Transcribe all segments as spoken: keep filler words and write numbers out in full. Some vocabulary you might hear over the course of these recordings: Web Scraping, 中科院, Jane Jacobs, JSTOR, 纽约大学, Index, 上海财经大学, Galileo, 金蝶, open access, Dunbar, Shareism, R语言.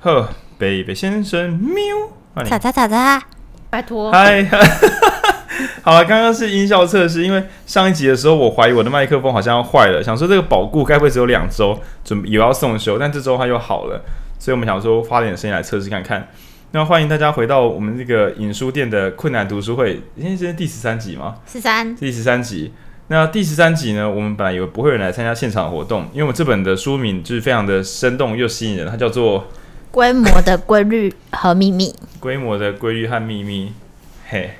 呵，贝贝先生，喵，咋咋咋咋，拜托。嗨，好了，刚刚是音效测试，因为上一集的时候我怀疑我的麦克风好像要坏了，想说这个保固该不会只有两周，准备也要送修，但这周它又好了，所以我们想说花点声音来测试看看。那欢迎大家回到我们这个影书店的困难读书会，今天是第十三集吗？十三，第十三集。那第十三集呢，我们本来以为不会有人来参加现场活动，因为我们这本的书名就是非常的生动又吸引人，它叫做《规模的规律和秘密》。规模的规律和秘密，嘿。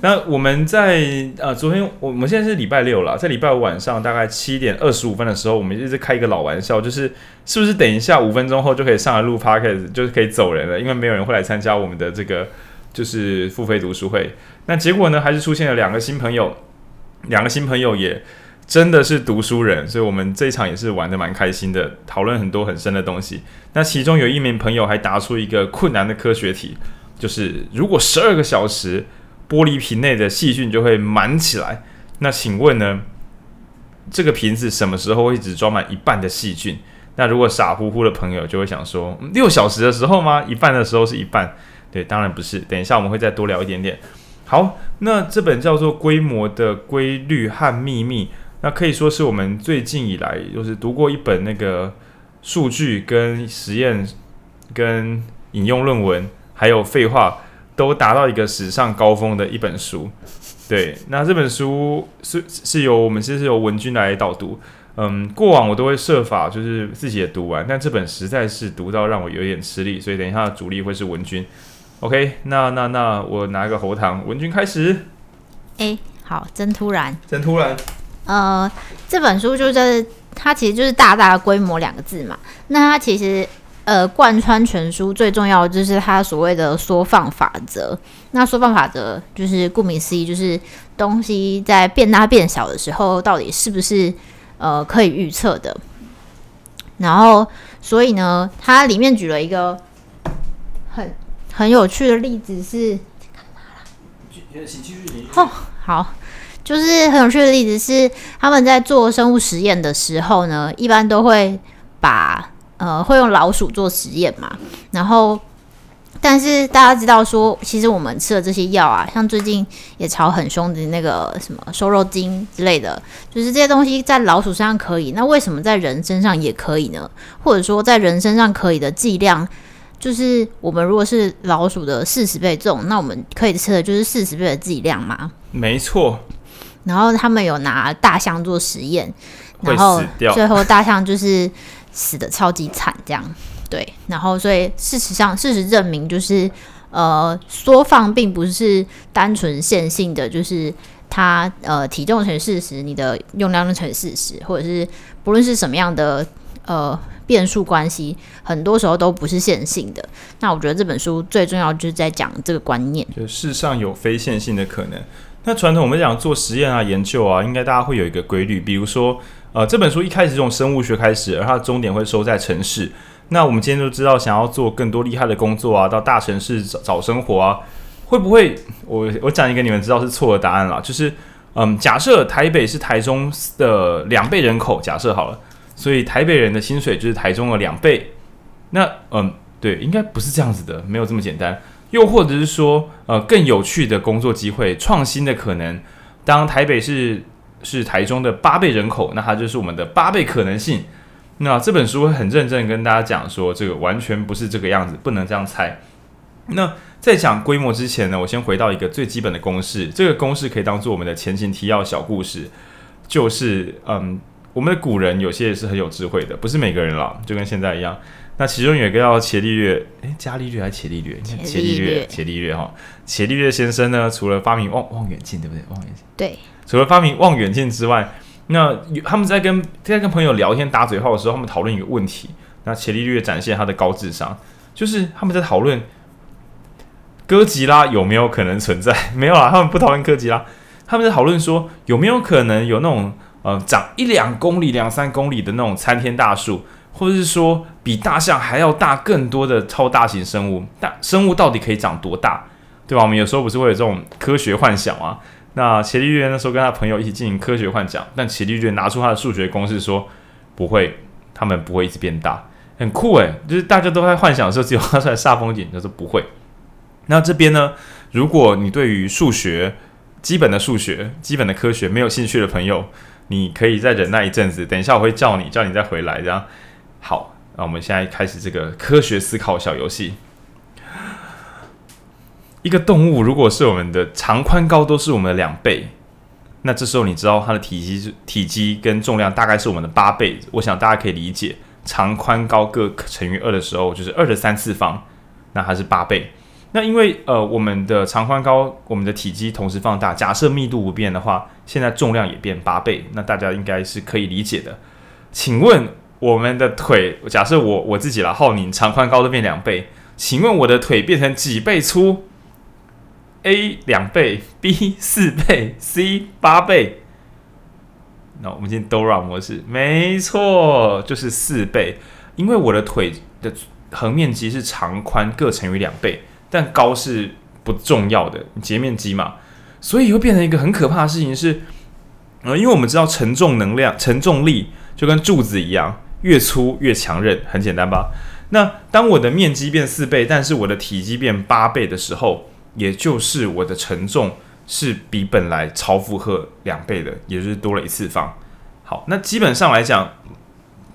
那我们在呃，昨天我们现在是礼拜六啦，在礼拜五晚上大概七点二十五分的时候，我们一直开一个老玩笑，就是是不是等一下五分钟后就可以上来录 podcast， 就是可以走人了，因为没有人会来参加我们的这个就是付费读书会。那结果呢，还是出现了两个新朋友，两个新朋友也真的是读书人，所以我们这一场也是玩得蛮开心的，讨论很多很深的东西。那其中有一名朋友还答出一个困难的科学题。就是如果十二个小时，玻璃瓶内的细菌就会满起来。那请问呢，这个瓶子什么时候会只装满一半的细菌？那如果傻乎乎的朋友就会想说，六小时的时候吗？一半的时候是一半，对，当然不是。等一下我们会再多聊一点点。好，那这本叫做《规模的规律和秘密》，那可以说是我们最近以来就是读过一本那个数据跟实验跟引用论文。还有废话都达到一个史上高峰的一本书，对。那这本书 是, 是由我们其实是由文君来导读，嗯，过往我都会设法就是自己也读完，但这本实在是读到让我有点吃力，所以等一下主力会是文君。OK， 那那那我拿个喉糖，文君开始。哎、欸，好，真突然，真突然。呃，这本书就是它其实就是大大的规模两个字嘛，那它其实。呃，贯穿全书最重要的就是它所谓的缩放法则。那缩放法则就是顾名思义，就是东西在变大变小的时候，到底是不是呃可以预测的？然后，所以呢，它里面举了一个很很有趣的例子是，哦，好。就是很有趣的例子是，他们在做生物实验的时候呢，一般都会把。呃，会用老鼠做实验嘛？然后，但是大家知道说，其实我们吃的这些药啊，像最近也炒很凶的那个什么瘦肉精之类的，就是这些东西在老鼠身上可以，那为什么在人身上也可以呢？或者说，在人身上可以的剂量，就是我们如果是老鼠的四十倍重，那我们可以吃的就是四十倍的剂量嘛？没错。然后他们有拿大象做实验，然后最后大象就是。死的超级惨，这样对，然后所以事实上，事实证明就是，呃，缩放并不是单纯线性的，就是它呃体重乘以四十，你的用量乘以四十，或者是不论是什么样的呃变数关系，很多时候都不是线性的。那我觉得这本书最重要就是在讲这个观念，就世上有非线性的可能。那传统我们讲做实验啊、研究啊，应该大家会有一个规律，比如说。呃，这本书一开始从生物学开始，而它的终点会收在城市。那我们今天就知道，想要做更多厉害的工作啊，到大城市 找, 找生活啊，会不会？我我讲一个你们知道是错的答案啦，就是，嗯，假设台北是台中的两倍人口，假设好了，所以台北人的薪水就是台中的两倍。那嗯，对，应该不是这样子的，没有这么简单。又或者是说，呃，更有趣的工作机会、创新的可能，当台北是。是台中的八倍人口，那它就是我们的八倍可能性。那这本书会很认真跟大家讲说，这个完全不是这个样子，不能这样猜。那在讲规模之前呢，我先回到一个最基本的公式，这个公式可以当做我们的前情提要小故事，就是嗯，我们的古人有些也是很有智慧的，不是每个人啦，就跟现在一样。那其中有一个叫伽利略，哎，伽利略还是伽利略？伽利略，伽利略哈，伽利略先生呢，除了发明望望远镜，对不对？望远镜对。除了发明望远镜之外，那他们在跟在跟朋友聊天打嘴炮的时候，他们讨论一个问题。那伽利略展现他的高智商，就是他们在讨论哥吉拉有没有可能存在？没有啦，他们不讨论哥吉拉，他们在讨论说有没有可能有那种呃长一两公里、两三公里的那种参天大树，或者是说比大象还要大更多的超大型生物。大生物到底可以长多大？对吧？我们有时候不是会有这种科学幻想啊？那伽利略那时候跟他朋友一起进行科学幻想，但伽利略拿出他的数学公式说，不会，他们不会一直变大，很酷哎，就是大家都在幻想的时候只有他出来煞风景，他说不会。那这边呢，如果你对于数学基本的数学基本的科学没有兴趣的朋友，你可以再忍耐一阵子，等一下我会叫你叫你再回来这样。好，那我们现在开始这个科学思考小游戏。一个动物如果是我们的长宽高都是我们的两倍，那这时候你知道它的体积体积跟重量大概是我们的八倍，我想大家可以理解，长宽高各乘以二的时候就是二的三次方，那它是八倍。那因为呃我们的长宽高我们的体积同时放大，假设密度不变的话，现在重量也变八倍，那大家应该是可以理解的。请问我们的腿，假设我我自己啦，浩宁长宽高都变两倍，请问我的腿变成几倍粗？A 两倍 B 四倍 C 八倍。那我们今天 Dora 模式，没错，就是四倍，因为我的腿的横面积是长宽各乘以两倍，但高是不重要的截面积嘛，所以会变成一个很可怕的事情是，呃，因为我们知道承重能量、承重力就跟柱子一样，越粗越强韧，很简单吧？那当我的面积变四倍，但是我的体积变八倍的时候，也就是我的承重是比本来超负荷两倍的，也就是多了一次方。好，那基本上来讲，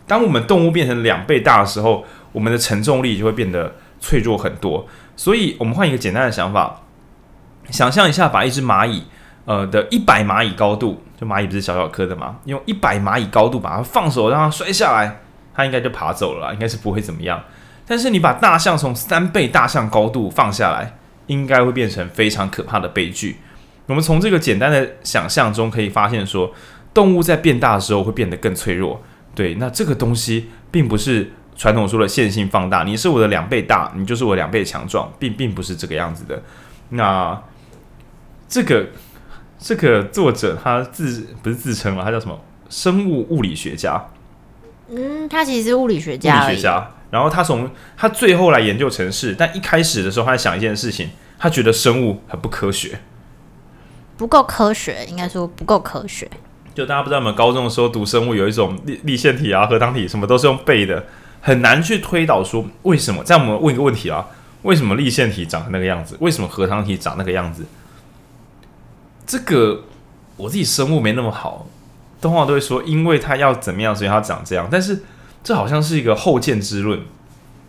当我们动物变成两倍大的时候，我们的承重力就会变得脆弱很多。所以我们换一个简单的想法，想象一下，把一只蚂蚁呃的一百蚂蚁高度，就蚂蚁不是小小颗的嘛，用一百蚂蚁高度把它放手让它摔下来，它应该就爬走了啦，应该是不会怎么样。但是你把大象从三倍大象高度放下来，应该会变成非常可怕的悲剧。我们从这个简单的想象中可以发现说，动物在变大的时候会变得更脆弱。对，那这个东西并不是传统说的线性放大，你是我的两倍大，你就是我的两倍强壮，并并不是这个样子的。那这个这个作者他自不是自称了，他叫什么？生物物理学家。嗯，他其实是物理学家而已。物理学家。然后他从他最后来研究程式，但一开始的时候他在想一件事情，他觉得生物很不科学，不够科学，应该说不够科学。就大家不知道我们高中的时候读生物有一种立线体啊、核糖体什么都是用背的，很难去推导说为什么。这样我们问一个问题啊，为什么立线体长那个样子？为什么核糖体长那个样子？这个我自己生物没那么好，通常都会说因为它要怎么样，所以它长这样，但是。这好像是一个后见之论，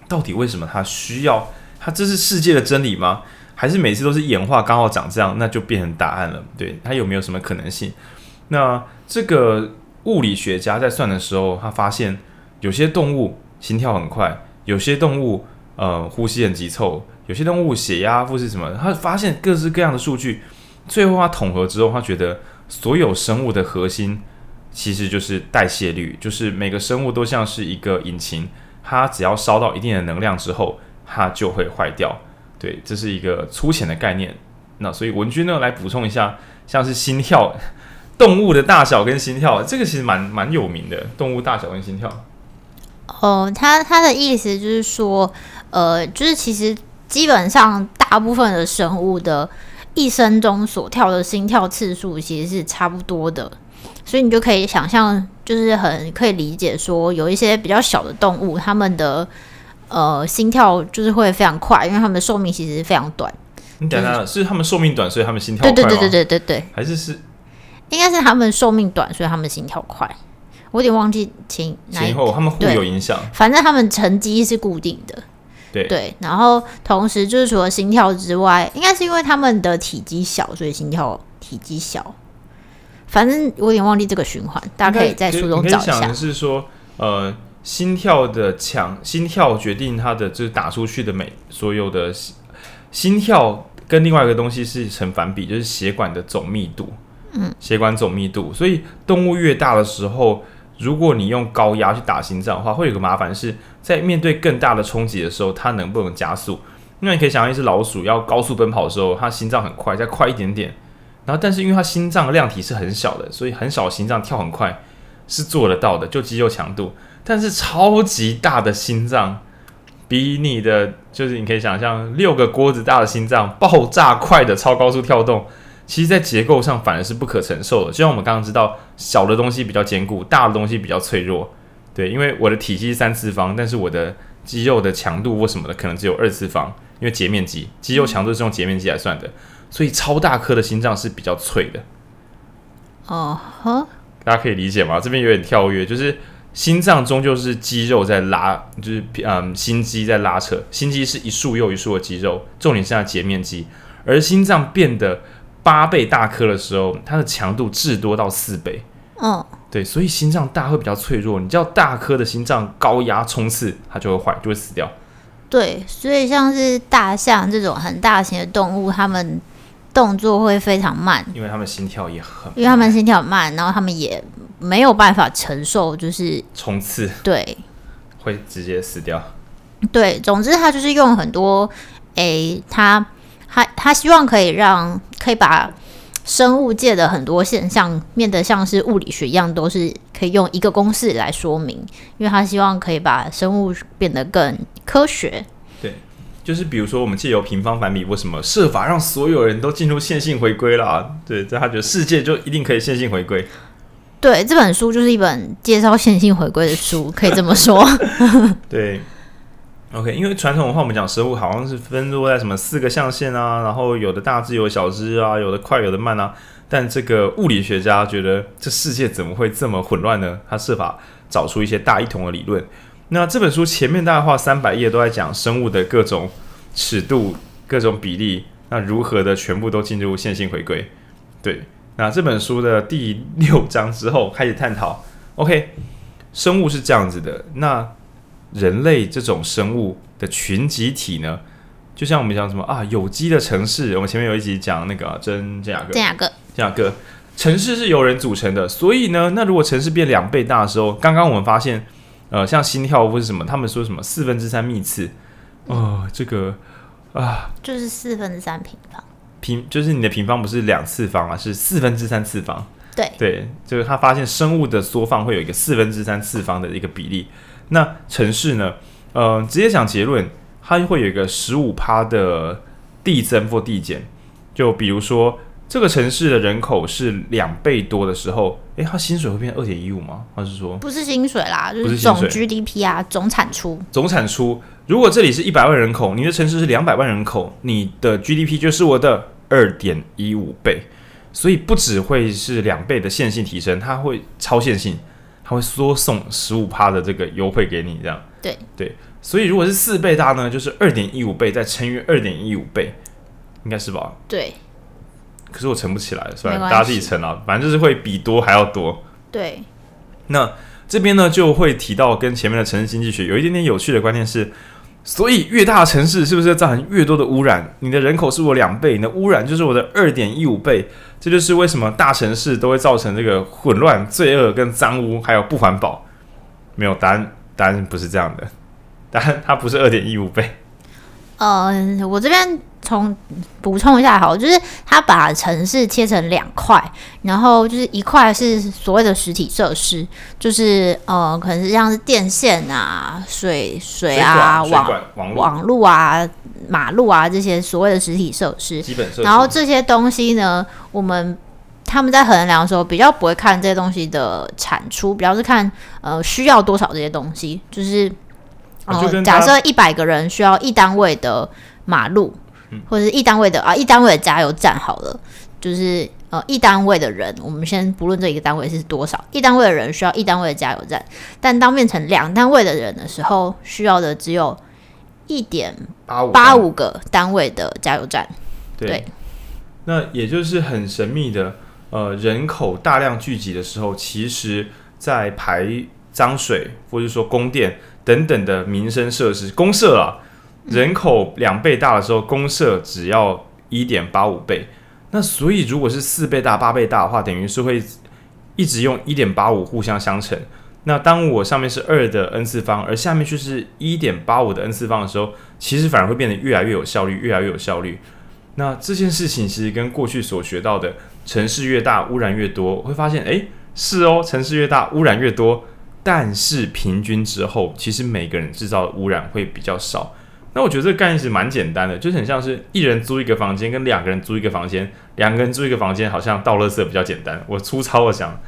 到底为什么它需要？它这是世界的真理吗？还是每次都是演化刚好长这样，那就变成答案了？对，它有没有什么可能性？那这个物理学家在算的时候，他发现有些动物心跳很快，有些动物呃呼吸很急促，有些动物血压或是什么，他发现各式各样的数据，最后他统合之后，他觉得所有生物的核心。其实就是代谢率，就是每个生物都像是一个引擎，它只要烧到一定的能量之后，它就会坏掉。对，这是一个粗浅的概念。那所以文君呢来补充一下，像是心跳，动物的大小跟心跳，这个其实蛮蛮有名的，动物大小跟心跳。哦，他他的意思就是说，呃，就是其实基本上大部分的生物的一生中所跳的心跳次数其实是差不多的。所以你就可以想象，就是很可以理解说，有一些比较小的动物，它们的呃心跳就是会非常快，因为它们的寿命其实非常短。你等一下，就是它们寿命短，所以它们心跳快吗？对对对对对对对，还是是应该是它们寿命短，所以它们心跳快。我有点忘记前前后它们互有影响，反正它们成绩是固定的。对对，然后同时就是除了心跳之外，应该是因为它们的体积小，所以心跳体积小。反正我有点忘记这个循环，大家可以在书中找一下。你可以想的是说，呃，心跳的强，心跳决定它的就是打出去的每所有的心跳跟另外一个东西是成反比，就是血管的总密度。嗯，血管总密度。所以动物越大的时候，如果你用高压去打心脏的话，会有个麻烦是在面对更大的冲击的时候，它能不能加速？那你可以想象一只老鼠要高速奔跑的时候，它心脏很快，再快一点点。然后但是因为它心脏的量体是很小的，所以很少心脏跳很快是做得到的，就肌肉强度。但是超级大的心脏，比你的就是你可以想象六个锅子大的心脏爆炸快的超高速跳动，其实在结构上反而是不可承受的。就像我们刚刚知道，小的东西比较坚固，大的东西比较脆弱。对，因为我的体积是三次方，但是我的肌肉的强度或什么的可能只有二次方，因为截面积，肌肉强度是用截面积来算的，所以超大颗的心脏是比较脆的。哦呵，大家可以理解吗？这边有点跳跃，就是心脏终究是肌肉在拉，就是、嗯、心肌在拉扯，心肌是一束又一束的肌肉，重点是它截面积，而心脏变得八倍大颗的时候，它的强度至多到四倍。嗯，对，所以心脏大会比较脆弱，你叫大颗的心脏高压冲刺，它就会坏，就会死掉。对，所以像是大象这种很大型的动物，它们动作会非常慢，因为它们心跳也很慢，因为它们心跳慢，然后它们也没有办法承受，就是冲刺，对，会直接死掉。对，总之它就是用很多，诶，它它它希望可以让可以把。生物界的很多现象变得像是物理学一样，都是可以用一个公式来说明，因为他希望可以把生物变得更科学。对，就是比如说我们藉由平方反比或什么设法让所有人都进入线性回归啦。对，他觉得世界就一定可以线性回归。对，这本书就是一本介绍线性回归的书，可以这么说。对。OK， 因为传统文化我们讲生物好像是分落在什么四个象限啊，然后有的大只有小只啊，有的快有的慢啊，但这个物理学家觉得这世界怎么会这么混乱呢？他设法找出一些大一统的理论。那这本书前面大概花三百页都在讲生物的各种尺度、各种比例，那如何的全部都进入线性回归。对，那这本书的第六章之后开始探讨 OK， 生物是这样子的，那人类这种生物的群集体呢，就像我们讲什么啊，有机的城市，我们前面有一集讲那个、啊、真真雅各，真雅各，真雅各，城市是由人组成的，所以呢，那如果城市变两倍大的时候，刚刚我们发现，呃，像心跳或是什么，他们说什么四分之三幂次，哦、呃，这个啊，就是四分之三平方，平就是你的平方不是两次方啊，是四分之三次方，对对，就是他发现生物的缩放会有一个四分之三次方的一个比例。那城市呢？呃，直接讲结论，它会有一个 百分之十五 的递增或递减。就比如说，这个城市的人口是两倍多的时候，哎、欸，它薪水会变 二点一五 吗？它是说不是薪水啦，就是总 G D P 啊，总产出。总产出，如果这里是一百万人口，你的城市是两百万人口，你的 G D P 就是我的 二点一五 倍。所以不只会是两倍的线性提升，它会超线性。他会说送 百分之十五 的这个优惠给你，这样 对, 对所以如果是四倍大呢，就是 二点一五 倍再乘以 二点一五 倍，应该是吧？对，可是我乘不起来，算了，大家自己乘啊，反正就是会比多还要多。对，那这边呢就会提到跟前面的城市经济学有一点点有趣的观念是，所以越大的城市是不是造成越多的污染？你的人口是我两倍，你的污染就是我的 二点一五 倍，这就是为什么大城市都会造成这个混乱、罪恶跟脏污，还有不环保。没有，答案答案不是这样的，答案它不是 二点一五 倍。呃，我这边从补充一下好，就是他把城市切成两块，然后就是一块是所谓的实体设施，就是呃，可能是像是电线啊、水水啊、水管、水管、网网路啊、马路啊这些所谓的实体设施。基本设施。然后这些东西呢，我们他们在衡量的时候比较不会看这些东西的产出，比较是看呃需要多少这些东西，就是。呃、假设一百个人需要一单位的马路，嗯、或者是一单位的啊一单位的加油站好了，就是呃一单位的人，我们先不论这一个单位是多少，一单位的人需要一单位的加油站，但当变成两单位的人的时候，需要的只有一点八五个单位的加油站。对，对那也就是很神秘的，呃，人口大量聚集的时候，其实在排脏水或者说供电。等等的民生设施，公社啊，人口两倍大的时候，公社只要 一点八五 倍。那所以如果是四倍大、八倍大的话，等于是会一直用 一点八五 互相相乘。那当我上面是二的 n 次方，而下面却是 一点八五 的 n 次方的时候，其实反而会变得越来越有效率，越来越有效率。那这件事情其实跟过去所学到的城市越大污染越多，会发现，哎，是哦，城市越大污染越多。但是平均之后，其实每个人制造的污染会比较少。那我觉得这个概念是蛮简单的，就是很像是一人租一个房间跟两个人租一个房间，两个人租一个房间好像倒垃圾比较简单。我粗糙的想，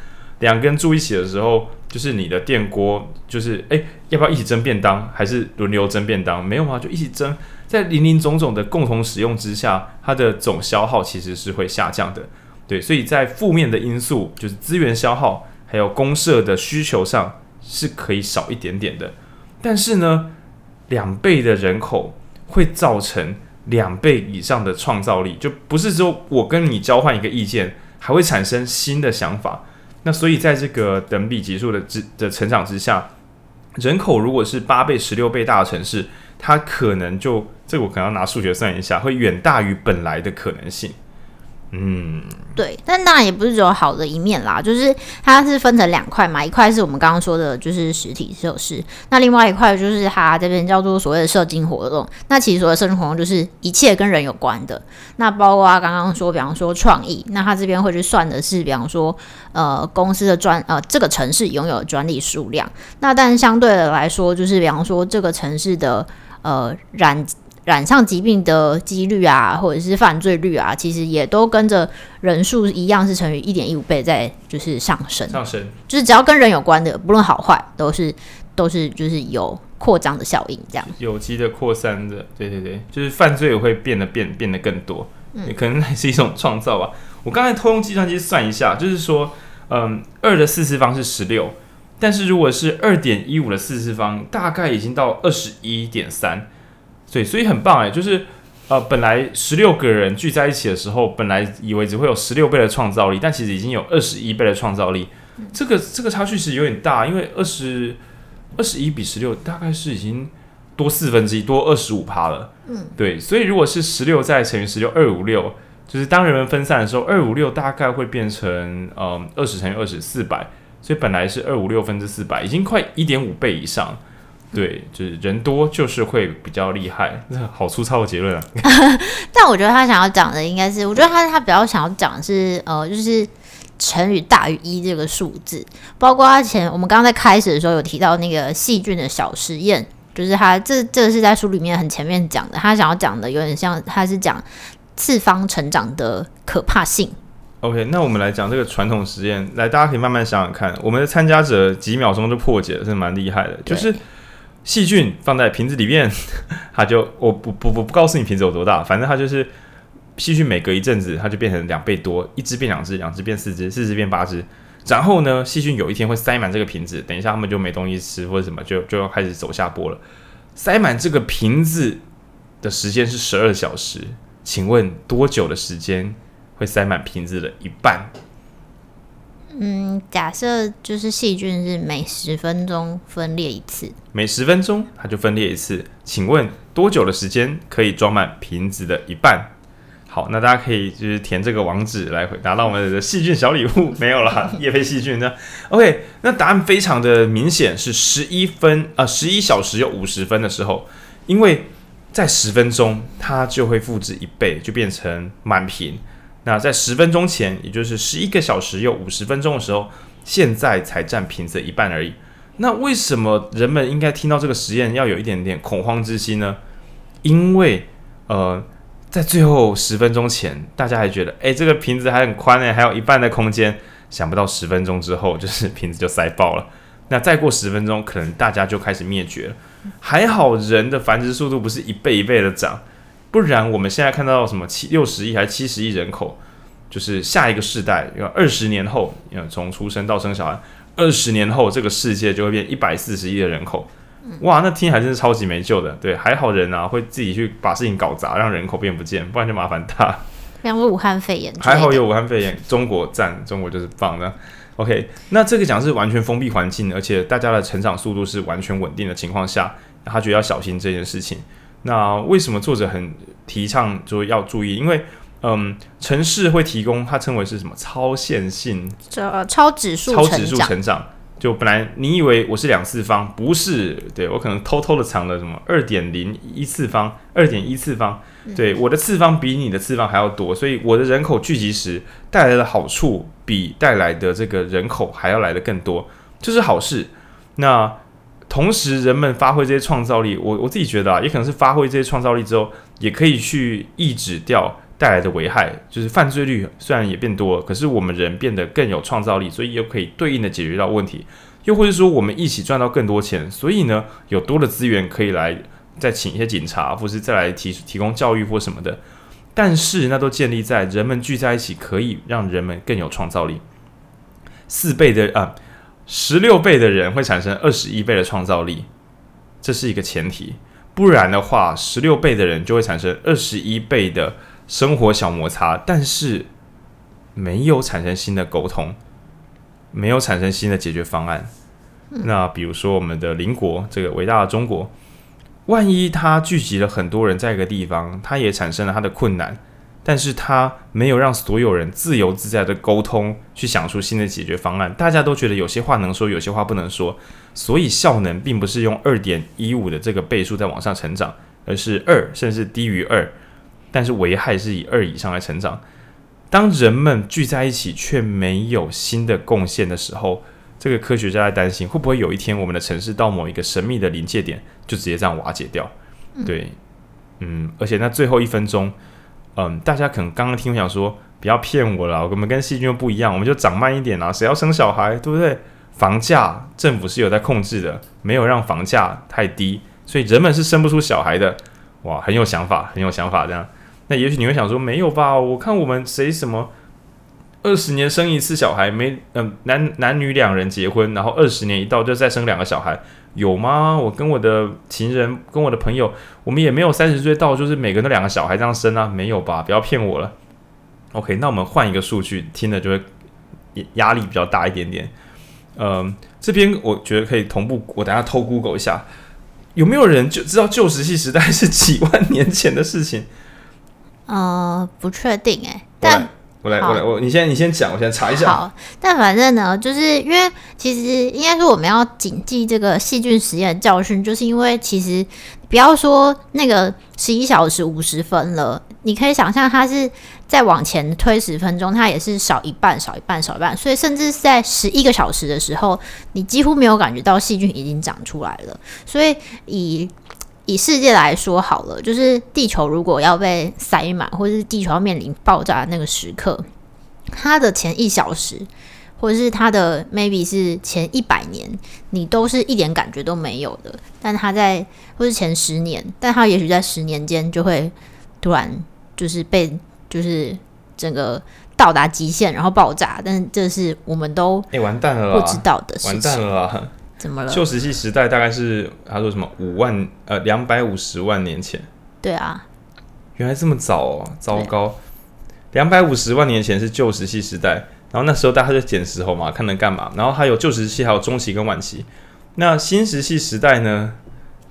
两根住一起的时候，就是你的电锅，就是哎，要不要一起蒸便当，还是轮流蒸便当？没有啊，就一起蒸。在林林总总的共同使用之下，它的总消耗其实是会下降的。对，所以在负面的因素，就是资源消耗，还有公社的需求上，是可以少一点点的。但是呢，两倍的人口会造成两倍以上的创造力，就不是说我跟你交换一个意见，还会产生新的想法。那所以在这个等比级数 的, 的成长之下，人口如果是八倍、十六倍大的城市，它可能就这个我可能要拿数学算一下，会远大于本来的可能性。嗯，对，但当然也不是只有好的一面啦，就是它是分成两块嘛，一块是我们刚刚说的，就是实体设施，那另外一块就是它这边叫做所谓的社经活动。那其实所谓社经活动就是一切跟人有关的，那包括刚刚说，比方说创意，那它这边会去算的是，比方说呃公司的专呃这个城市拥有的专利数量，那但相对的来说，就是比方说这个城市的呃染。染上疾病的几率啊，或者是犯罪率啊，其实也都跟着人数一样，是乘以 一点一五 倍在就是上升。上升就是只要跟人有关的，不论好坏，都是都是就是有扩张的效应，这样有机的扩散的。对对对，就是犯罪也会变得变变得更多，嗯，也可能是一种创造吧。我刚才偷用计算机算一下，就是说，嗯，二的四次方是十六，但是如果是 二点一五 的四次方，大概已经到 二十一点三。对，所以很棒哎，就是呃，本来十六个人聚在一起的时候，本来以为只会有十六倍的创造力，但其实已经有二十一倍的创造力。这个这个差距其实有点大，因为二十 二十一比十六大概是已经多四分之一，多 百分之二十五 了。嗯，对，所以如果是十六再乘以十六， 二百五十六，就是当人们分散的时候， 二百五十六大概会变成嗯、呃、二十乘以二十， 四百，所以本来是二百五十六分之四百，已经快 一点五 倍以上。对，就是人多就是会比较厉害，好粗糙的结论啊！但我觉得他想要讲的应该是，我觉得他他比较想要讲的是，呃，就是乘以大于一这个数字，包括他前我们刚刚在开始的时候有提到那个细菌的小实验，就是他这这是在书里面很前面讲的，他想要讲的有点像他是讲次方成长的可怕性。OK， 那我们来讲这个传统实验，来大家可以慢慢想想看，我们的参加者几秒钟就破解了，是蛮厉害的，就是。细菌放在瓶子里面，它就我不不不不告诉你瓶子有多大，反正它就是细菌每隔一阵子它就变成两倍多，一只变两只，两只变四只，四只变八只。然后呢，细菌有一天会塞满这个瓶子，等一下他们就没东西吃或者什么，就就要开始走下坡了。塞满这个瓶子的时间是十二小时，请问多久的时间会塞满瓶子的一半？嗯，假设就是细菌是每十分钟分裂一次，每十分钟它就分裂一次。请问多久的时间可以装满瓶子的一半？好，那大家可以就是填这个网址来回拿到我们的细菌小礼物，没有啦，业配细菌呢。OK， 那答案非常的明显，是十一分啊，十一小时有五十分的时候，因为在十分钟它就会复制一倍，就变成满瓶。那在十分钟前，也就是十一个小时又五十分钟的时候，现在才占瓶子一半而已。那为什么人们应该听到这个实验要有一点点恐慌之心呢？因为呃，在最后十分钟前，大家还觉得，哎、欸，这个瓶子还很宽哎、欸，还有一半的空间。想不到十分钟之后，就是瓶子就塞爆了。那再过十分钟，可能大家就开始灭绝了。还好人的繁殖速度不是一倍一倍的涨。不然我们现在看到什么六十亿还七十亿人口，就是下一个世代，二十年后，从出生到生小孩，二十年后这个世界就会变一百四十亿的人口，哇，那听还真是超级没救的。对，还好人啊会自己去把事情搞砸，让人口变不见，不然就麻烦大。像武汉肺炎，还好有武汉肺炎，中国赞，中国就是棒的。OK， 那这个讲是完全封闭环境，而且大家的成长速度是完全稳定的情况下，他觉得要小心这件事情。那为什么作者很提倡就要注意？因为，嗯，城市会提供它称为是什么超线性、超指数、超指数成长。就本来你以为我是两次方，不是，对我可能偷偷的藏了什么二点零一次方、二点一次方，对我的次方比你的次方还要多，所以我的人口聚集时带来的好处比带来的这个人口还要来的更多，这是好事。那。同时，人们发挥这些创造力，我我自己觉得啊，也可能是发挥这些创造力之后，也可以去抑制掉带来的危害，就是犯罪率虽然也变多了，可是我们人变得更有创造力，所以又可以对应的解决到问题，又或者说我们一起赚到更多钱，所以呢有多的资源可以来再请一些警察，或是再来 提, 提供教育或什么的。但是那都建立在人们聚在一起可以让人们更有创造力。四倍的啊，十六倍的人会产生二十一倍的创造力，这是一个前提。不然的话，十六倍的人就会产生二十一倍的生活小摩擦，但是没有产生新的沟通，没有产生新的解决方案。那比如说我们的邻国，这个伟大的中国，万一他聚集了很多人在一个地方，他也产生了他的困难，但是他没有让所有人自由自在的沟通，去想出新的解决方案。大家都觉得有些话能说，有些话不能说，所以效能并不是用 二点一五 的这个倍数在往上成长，而是二甚至低于二，但是危害是以二以上来成长。当人们聚在一起却没有新的贡献的时候，这个科学家在担心，会不会有一天我们的城市到某一个神秘的临界点就直接这样瓦解掉？对，嗯，而且那最后一分钟，嗯，大家可能刚刚听我想说，不要骗我了，我们跟细菌又不一样，我们就长慢一点啦、啊，谁要生小孩，对不对？房价政府是有在控制的，没有让房价太低，所以人们是生不出小孩的。哇，很有想法，很有想法这样。那也许你会想说，没有吧？我看我们谁什么。二十年生一次小孩，没、呃、男, 男女两人结婚，然后二十年一到就再生两个小孩，有吗？我跟我的情人，跟我的朋友，我们也没有三十岁到就是每个人都两个小孩这样生啊，没有吧？不要骗我了。OK， 那我们换一个数据，听了就会压力比较大一点点。嗯、呃，这边我觉得可以同步，我等一下偷 Google 一下，有没有人就知道旧石器时代是几万年前的事情？呃，不确定哎、欸，但。我来，我来，我你先，你先讲，我先查一下。好，但反正呢，就是因为其实应该说我们要谨记这个细菌实验的教训，就是因为其实不要说那个十一小时五十分了，你可以想象它是再往前推十分钟，它也是少一半、少一半、少一半，所以甚至是在十一个小时的时候，你几乎没有感觉到细菌已经长出来了。所以以以世界来说好了，就是地球如果要被塞满，或是地球要面临爆炸的那个时刻，它的前一小时，或者是它的 maybe 是前一百年，你都是一点感觉都没有的。但它在，或是前十年，但它也许在十年间就会突然就是被就是整个到达极限，然后爆炸。但是这是我们都完蛋了，不知道的事情。欸，完蛋了啦。怎么了？旧石器时代大概是他说什么五万呃两百五十万年前。对啊，原来这么早哦，糟糕！两百五十万年前是旧石器时代，然后那时候大家就捡石头嘛，看能干嘛？然后还有旧石器，还有中期跟晚期。那新石器时代呢？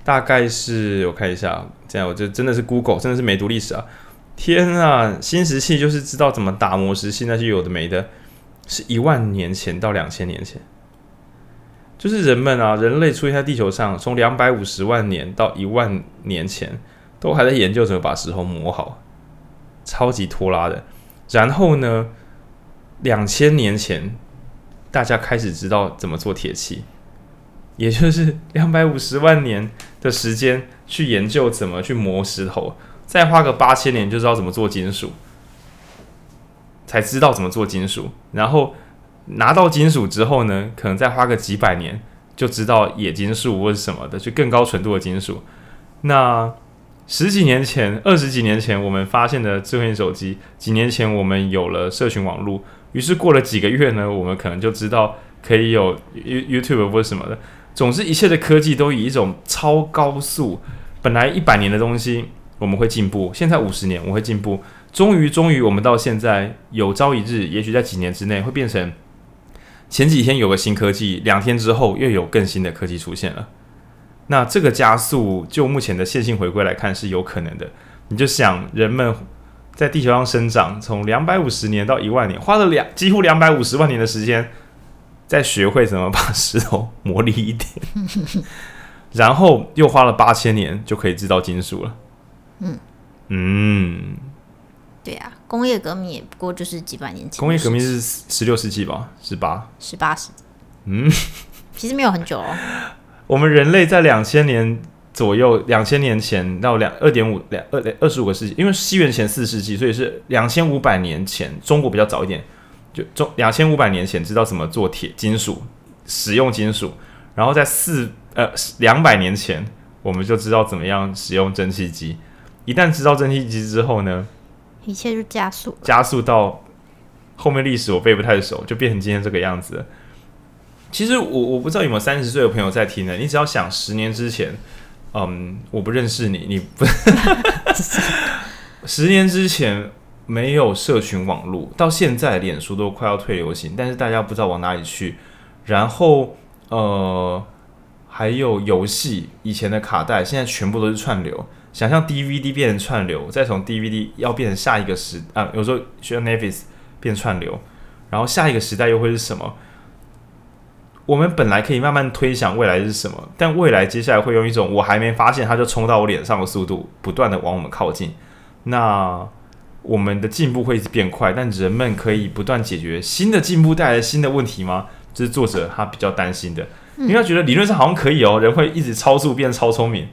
大概是我看一下，这样我就真的是 Google， 真的是没读历史啊！天啊，新石器就是知道怎么打磨石器，那些有的没的，是一万年前到两千年前。就是人们啊，人类出现在地球上，从两百五十万年到一万年前，都还在研究怎么把石头磨好，超级拖拉的。然后呢，两千年前，大家开始知道怎么做铁器，也就是两百五十万年的时间去研究怎么去磨石头，再花个八千年就知道怎么做金属，才知道怎么做金属，然后。拿到金属之后呢，可能再花个几百年就知道冶金术或是什么的，就更高纯度的金属。那十几年前、二十几年前，我们发现的智慧手机，几年前我们有了社群网络，于是过了几个月呢，我们可能就知道可以有 YouTube 或什么的。总之，一切的科技都以一种超高速，本来一百年的东西我们会进步，现在五十年我们会进步。终于，终于，我们到现在有朝一日，也许在几年之内会变成。前几天有个新科技，两天之后又有更新的科技出现了。那这个加速，就目前的线性回归来看是有可能的。你就想，人们在地球上生长，从两百五十年到一万年，花了两几乎两百五十万年的时间，在学会怎么把石头磨砺一点，然后又花了八千年就可以制造金属了。嗯嗯，对啊。工业革命也不过就是几百年前。工业革命是十六世纪吧，十八，十八世纪。嗯，其实没有很久哦。我们人类在两千年左右，两千年前到两二点五两二二十五个世纪，因为西元前四世纪，所以是两千五百年前，中国比较早一点，就中两千五百年前知道怎么做铁金属，使用金属，然后在四呃两百年前，我们就知道怎么样使用蒸汽机。一旦知道蒸汽机之后呢，一切就加速了，加速到后面历史我背不太熟，就变成今天这个样子了。其实我我不知道有没有三十岁的朋友在听呢，你只要想十年之前，嗯，我不认识你，你不十年之前没有社群网络，到现在脸书都快要退流行，但是大家不知道往哪里去。然后呃，还有游戏，以前的卡带，现在全部都是串流。想象 D V D 变成串流，再从 D V D 要变成下一个时啊，有时候学 Navis 变串流，然后下一个时代又会是什么？我们本来可以慢慢推想未来是什么，但未来接下来会用一种我还没发现它就冲到我脸上的速度，不断的往我们靠近。那我们的进步会一直变快，但人们可以不断解决新的进步带来新的问题吗？这是作者他比较担心的，因为他觉得理论上好像可以哦，人会一直超速变超聪明。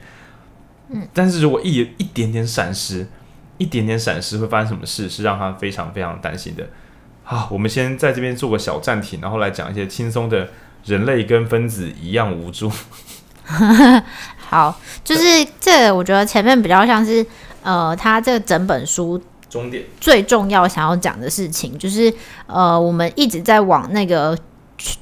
但是如果 一, 一点点闪失，一点点闪失会发生什么事，是让他非常非常担心的。好，我们先在这边做个小暂停，然后来讲一些轻松的，人类跟分子一样无助。好，就是这个我觉得前面比较像是呃，他这整本书终点最重要想要讲的事情，就是呃，我们一直在往那个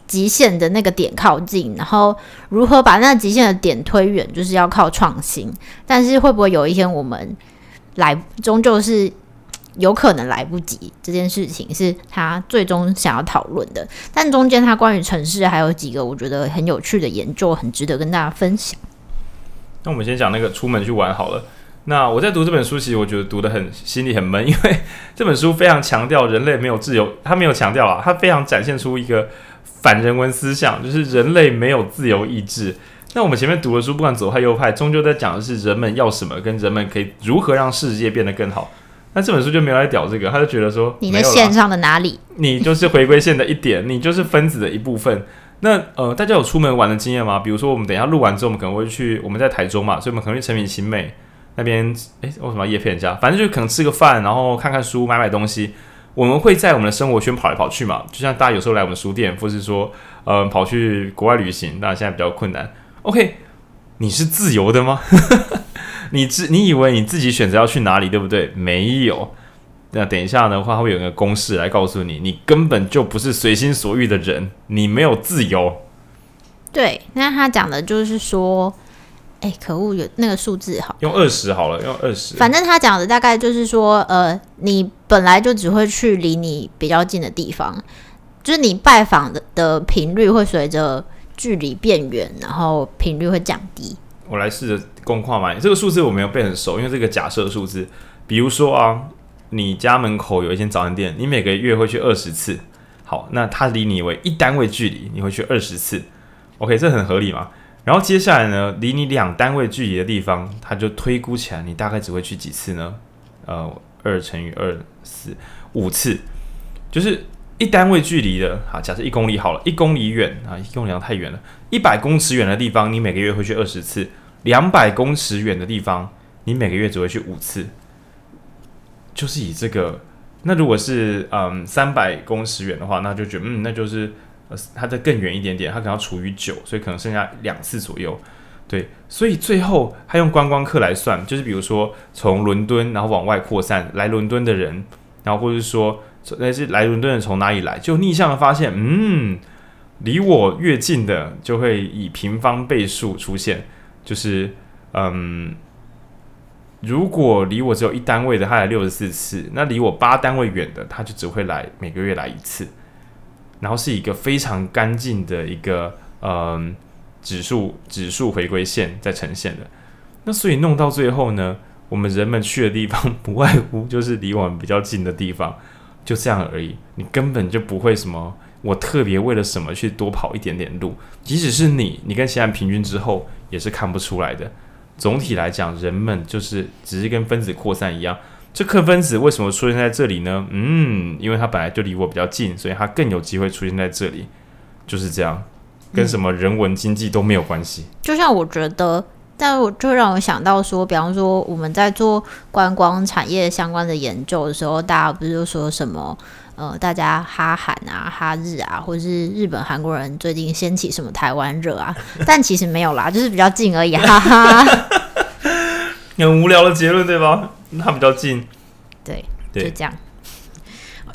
极限的那个点靠近，然后如何把那极限的点推远，就是要靠创新。但是会不会有一天我们来，终究是有可能来不及，这件事情是他最终想要讨论的。但中间他关于城市还有几个我觉得很有趣的研究，很值得跟大家分享。那我们先讲那个出门去玩好了。那我在读这本书，其实我觉得读得很心里很闷，因为这本书非常强调人类没有自由，他没有强调啊，他非常展现出一个反人文思想，就是人类没有自由意志。那我们前面读的书，不管左派右派，终究在讲的是人们要什么，跟人们可以如何让世界变得更好。那这本书就没有来屌这个，他就觉得说你在线上的哪里，你就是回归线的一点，你就是分子的一部分。那呃，大家有出门玩的经验吗？比如说我们等一下录完之后，我们可能会去，我们在台中嘛，所以我们可能去诚品新美那边，哎，为什么要业配人家？反正就可能吃个饭，然后看看书，买买东西。我们会在我们的生活圈跑来跑去嘛，就像大家有时候来我们书店，或是说，呃，跑去国外旅行，当然现在比较困难。OK， 你是自由的吗？你, 你以为你自己选择要去哪里，对不对？没有。那等一下的话，会有一个公式来告诉你，你根本就不是随心所欲的人，你没有自由。对，那他讲的就是说。哎、欸，可恶！有那个数字好，用二十好了，用二十。反正他讲的大概就是说，呃，你本来就只会去离你比较近的地方，就是你拜访的的频率会随着距离变远，然后频率会降低。我来试着公跨嘛，这个数字我没有背很熟，因为这个假设数字，比如说啊，你家门口有一间早餐店，你每个月会去二十次，好，那它离你为一单位距离，你会去二十次 ，OK， 这很合理嘛？然后接下来呢，离你两单位距离的地方，它就推估起来，你大概只会去几次呢？呃，二乘以二四五次，就是一单位距离的啊。假设一公里好了，一公里远啊，一公里太远了，一百公尺远的地方，你每个月会去二十次；两百公尺远的地方，你每个月只会去五次。就是以这个，那如果是嗯三百公尺远的话，那就觉得嗯，那就是。它再更远一点点，它可能要除以九，所以可能剩下两次左右。对，所以最后他用观光客来算，就是比如说从伦敦然后往外扩散来伦敦的人，然后或者说那是来伦敦的人从哪里来，就逆向的发现，嗯，离我越近的就会以平方倍数出现，就是嗯，如果离我只有一单位的，他来六十四次，那离我八单位远的，他就只会来每个月来一次。然后是一个非常干净的一个嗯指数指数回归线在呈现的，那所以弄到最后呢，我们人们去的地方不外乎就是离我们比较近的地方，就这样而已。你根本就不会什么，我特别为了什么去多跑一点点路，即使是你，你跟其他人平均之后也是看不出来的。总体来讲，人们就是只是跟分子扩散一样。这克分子为什么出现在这里呢？嗯，因为它本来就离我比较近，所以它更有机会出现在这里，就是这样，跟什么人文经济都没有关系。嗯、就像我觉得但就让我想到说，比方说我们在做观光产业相关的研究的时候，大家不是就说什么呃，大家哈韩啊、哈日啊，或是日本、韩国人最近掀起什么台湾热啊？但其实没有啦，就是比较近而已，哈哈。很无聊的结论，对吧？它比较近，对，对就这样。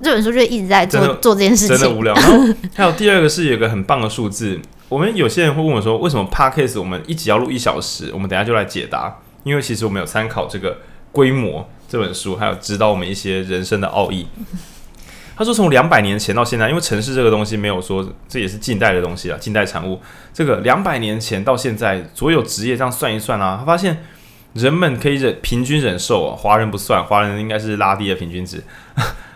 这本书就一直在 做, 做这件事情，真的无聊。然后还有第二个是有一个很棒的数字，我们有些人会问我说，为什么 Podcast 我们一集要录一小时？我们等一下就来解答，因为其实我们有参考这个规模这本书，还有指导我们一些人生的奥义。他说从两百年前到现在，因为城市这个东西没有说，这也是近代的东西啦，近代产物。这个两百年前到现在，所有职业这样算一算啊，他发现人们可以忍平均忍受啊，华人不算，华人应该是拉低的平均值，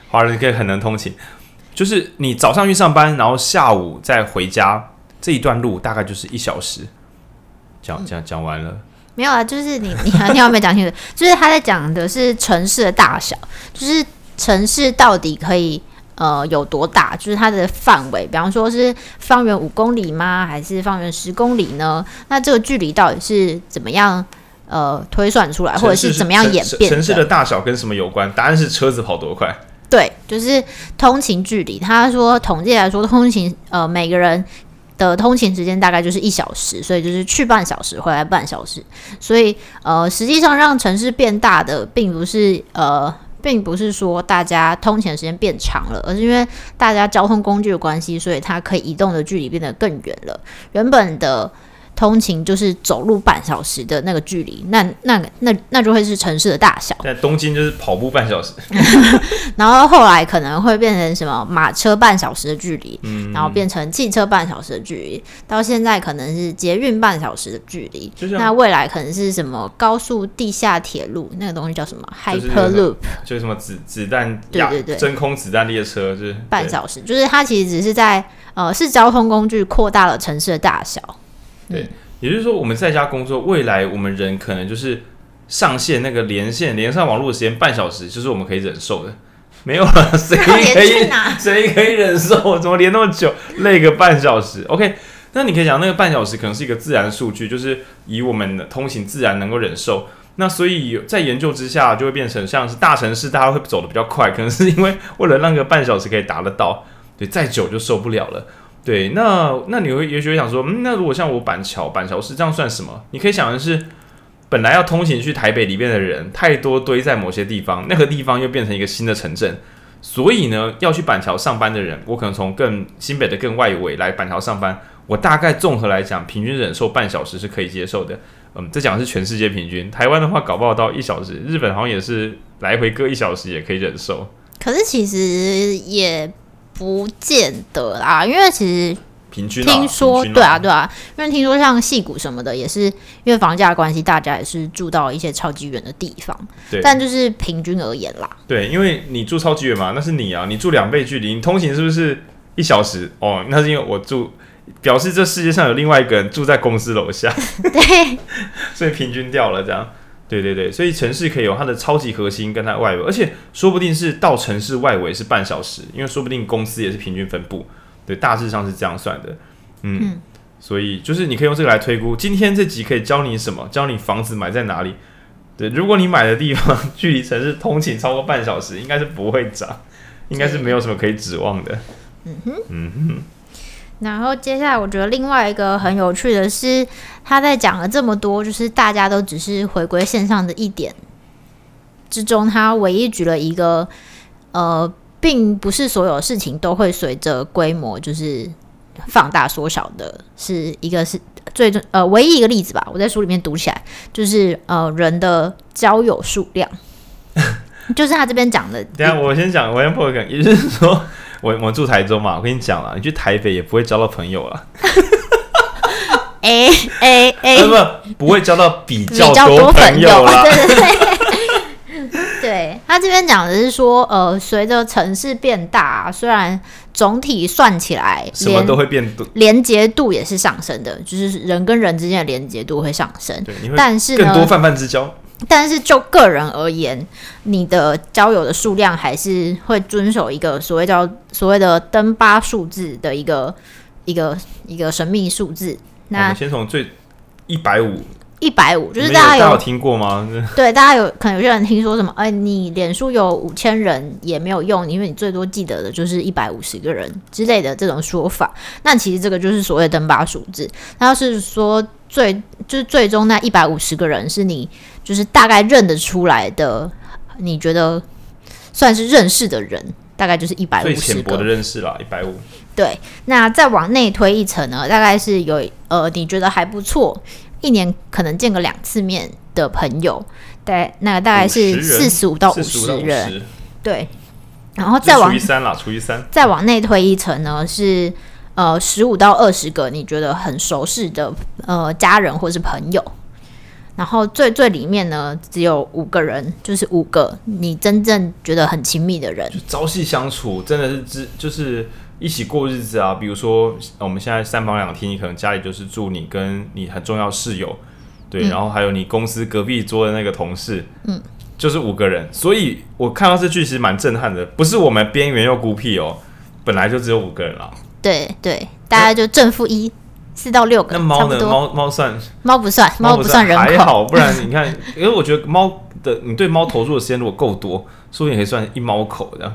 华人可以很能通勤。就是你早上去上班，然后下午再回家，这一段路大概就是一小时。讲讲讲完了。没有啊，就是你你你有没有讲清楚？就是他在讲的是城市的大小，就是城市到底可以。呃，有多大？就是它的范围，比方说是方圆五公里吗？还是方圆十公里呢？那这个距离到底是怎么样呃推算出来，或者是怎么样演变的？城市的大小跟什么有关？答案是车子跑多快。对，就是通勤距离。他说统计来说，通勤呃每个人的通勤时间大概就是一小时，所以就是去半小时，回来半小时。所以呃，实际上让城市变大的，并不是呃。并不是说大家通勤的时间变长了，而是因为大家交通工具的关系，所以它可以移动的距离变得更远了。原本的通勤就是走路半小时的那个距离，那那那那就会是城市的大小。在东京就是跑步半小时，然后后来可能会变成什么马车半小时的距离，嗯、然后变成汽车半小时的距离，到现在可能是捷运半小时的距离。那未来可能是什么高速地下铁路那个东西叫什么 Hyperloop， 就是什么子子弹对对对真空子弹列车就是半小时，就是它其实只是在呃是交通工具扩大了城市的大小。对，也就是说我们在家工作，未来我们人可能就是上线那个连线连上网络的时间半小时，就是我们可以忍受的，没有了，谁可以谁可以忍受？怎么连那么久，累个半小时 ？OK， 那你可以讲那个半小时可能是一个自然数据，就是以我们的通行自然能够忍受。那所以在研究之下，就会变成像是大城市大家会走得比较快，可能是因为为了让个半小时可以达得到，对，再久就受不了了。对，那那你会也许会想说，嗯，那如果像我板桥板桥市这样算什么？你可以想的是，本来要通勤去台北里面的人太多堆在某些地方，那个地方又变成一个新的城镇，所以呢，要去板桥上班的人，我可能从更新北的更外围来板桥上班，我大概综合来讲，平均忍受半小时是可以接受的。嗯，这讲的是全世界平均，台湾的话搞不好到一小时，日本好像也是来回各一小时也可以忍受。可是其实也。不见得啦，因为其实平均听说平均、啊、对啊对啊，因为听说像矽谷什么的，也是因为房价的关系，大家也是住到一些超级远的地方，但就是平均而言啦。对，因为你住超级远嘛，那是你啊，你住两倍距离，你通勤是不是一小时？哦，那是因为我住，表示这世界上有另外一个人住在公司楼下，对，所以平均掉了这样。对对对，所以城市可以有它的超级核心跟它外围，而且说不定是到城市外围是半小时，因为说不定公司也是平均分布，对，大致上是这样算的，嗯，嗯所以就是你可以用这个来推估，今天这集可以教你什么？教你房子买在哪里？对，如果你买的地方距离城市通勤超过半小时，应该是不会涨，应该是没有什么可以指望的，嗯哼，嗯哼。然后接下来，我觉得另外一个很有趣的是，他在讲了这么多，就是大家都只是回归线上的一点之中，他唯一举了一个，呃，并不是所有事情都会随着规模就是放大缩小的，是一个是最呃唯一一个例子吧。我在书里面读起来，就是呃人的交友数量，就是他这边讲的。等一下我先讲，我先破梗，也就是说。我, 我住台中嘛，我跟你讲啦，你去台北也不会交到朋友啦。哎哎哎，不不，不会交到比较多朋友啦。对对对，对他这边讲的是说，呃，随着城市变大，虽然总体算起来什么都会变多，连结度也是上升的，就是人跟人之间的连结度会上升。对，你会但是更多泛泛之交。但是就个人而言，你的交友的数量还是会遵守一个所谓叫所谓的登巴数字的一个一个一个神秘数字。那我们先从最一百五一百五十，就是大家 有, 有听过吗？对，大家有可能有些人听说什么，哎，你脸书有五千人也没有用，因为你最多记得的就是一百五十个人之类的这种说法。那其实这个就是所谓的登巴数字，那要是说最就是最终那一百五十个人是你就是大概认得出来的，你觉得算是认识的人，大概就是一百五十个，最浅薄的认识啦，一百五十。对，那再往内推一层呢，大概是有呃你觉得还不错，一年可能见个两次面的朋友，对，那大概是四十五到五十人，对，然后再往除以三啦，除以三，再往内推一层呢是呃十五到二十个你觉得很熟识的呃家人或是朋友，然后最最里面呢只有五个人，就是五个你真正觉得很亲密的人，就朝夕相处，真的是就是。一起过日子啊，比如说我们现在三房两厅，你可能家里就是住你跟你很重要室友，对、嗯，然后还有你公司隔壁桌的那个同事，嗯，就是五个人。所以我看到这句其实蛮震撼的，不是我们边缘又孤僻哦，本来就只有五个人啦。对对，大家就正负一，四到六个。那猫呢？猫猫算？猫不算，猫不算人口，还好，不然你看，因为我觉得猫的你对猫投入的时间如果够多，说不定可以算一猫口的。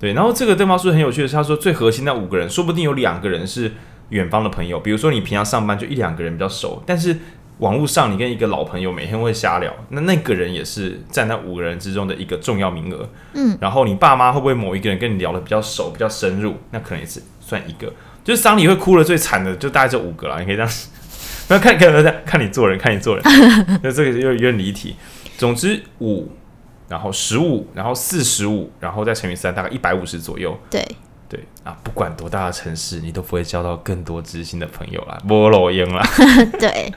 对，然后这个登巴数很有趣的是，他说最核心那五个人，说不定有两个人是远方的朋友，比如说你平常上班就一两个人比较熟，但是网络上你跟一个老朋友每天会瞎聊，那那个人也是占那五个人之中的一个重要名额。嗯，然后你爸妈会不会某一个人跟你聊得比较熟、比较深入，那可能也是算一个。就是丧礼会哭得最惨的，就大概就五个啦，你可以这样，不要看看看你做人，看你做人，那这个又有点离题。总之五。然后十五，然后四十五，然后再乘以三，大概一百五十左右。对对啊，不管多大的城市，你都不会交到更多知心的朋友啦，没路用啦。对，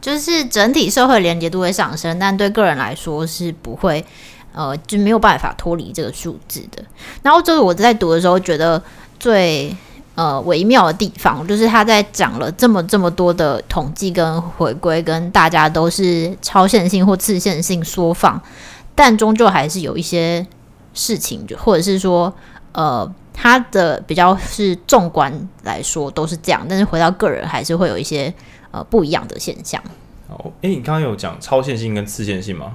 就是整体社会连结度会上升，但对个人来说是不会，呃，就没有办法脱离这个数字的。然后就是我在读的时候觉得最呃微妙的地方，就是他在讲了这么这么多的统计跟回归，跟大家都是超线性或次线性缩放。但终究还是有一些事情，或者是说，呃，他的比较是纵观来说都是这样，但是回到个人还是会有一些呃不一样的现象。哦，哎，你刚刚有讲超线性跟次线性吗？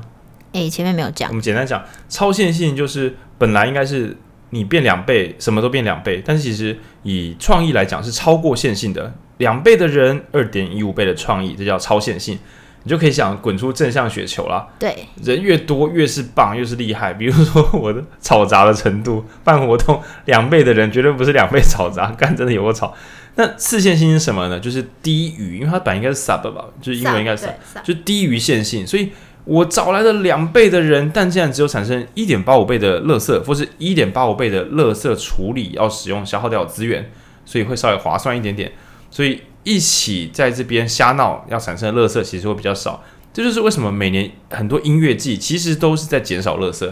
哎，前面没有讲。我们简单讲，超线性就是本来应该是你变两倍，什么都变两倍，但是其实以创意来讲是超过线性的，两倍的人，二点一五倍的创意，这叫超线性。你就可以想滚出正向雪球啦。对，人越多越是棒，越是厉害。比如说我的吵杂的程度，办活动两倍的人绝对不是两倍吵杂，干真的有过吵。那次线性是什么呢？就是低于，因为它本来应该是 sub 吧，就是英文应该是 sub， 就低于线性。所以我找来了两倍的人，但竟然只有产生 一点八五 倍的垃圾，或是 一点八五 倍的垃圾处理要使用消耗掉的资源，所以会稍微划算一点点。所以一起在这边瞎闹要产生的垃圾其实会比较少，这就是为什么每年很多音乐季其实都是在减少垃圾。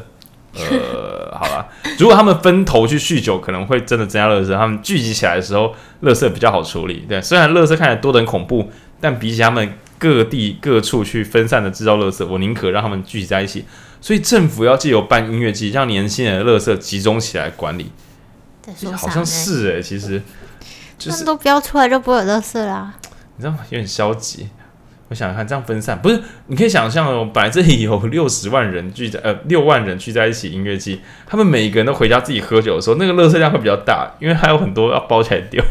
呃，好啦，如果他们分头去酗酒，可能会真的增加垃圾。他们聚集起来的时候，垃圾比较好处理。对，虽然垃圾看起来多得很恐怖，但比起他们各地各处去分散的制造垃圾，我宁可让他们聚集在一起。所以政府要藉由办音乐季，让年轻人的垃圾集中起来管理。好像是哎、欸，其实。就是都标出来就不会有垃圾啦，你知道吗？有点消极。我想想看，这样分散不是？你可以想象哦，本来这里有六十万人聚在呃六万人聚在一起音乐季，他们每一个人都回家自己喝酒的时候，那个垃圾量会比较大，因为还有很多要包起来丢，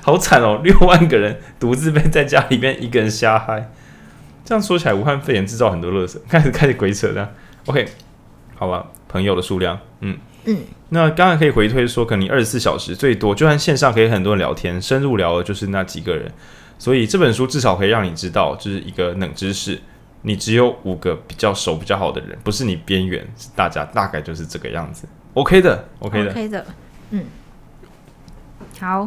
好惨哦！六万个人独自被在家里面一个人瞎嗨，这样说起来，武汉肺炎制造很多垃圾，开始开始鬼扯这样。OK， 好吧，朋友的数量，嗯。嗯，那刚才可以回推说，可能你二十四小时最多，就算线上可以很多人聊天，深入聊的就是那几个人。所以这本书至少可以让你知道，就是一个冷知识，你只有五个比较熟、比较好的人，不是你边缘，是大家大概就是这个样子。OK 的 ，OK 的 ，OK 的，嗯。好，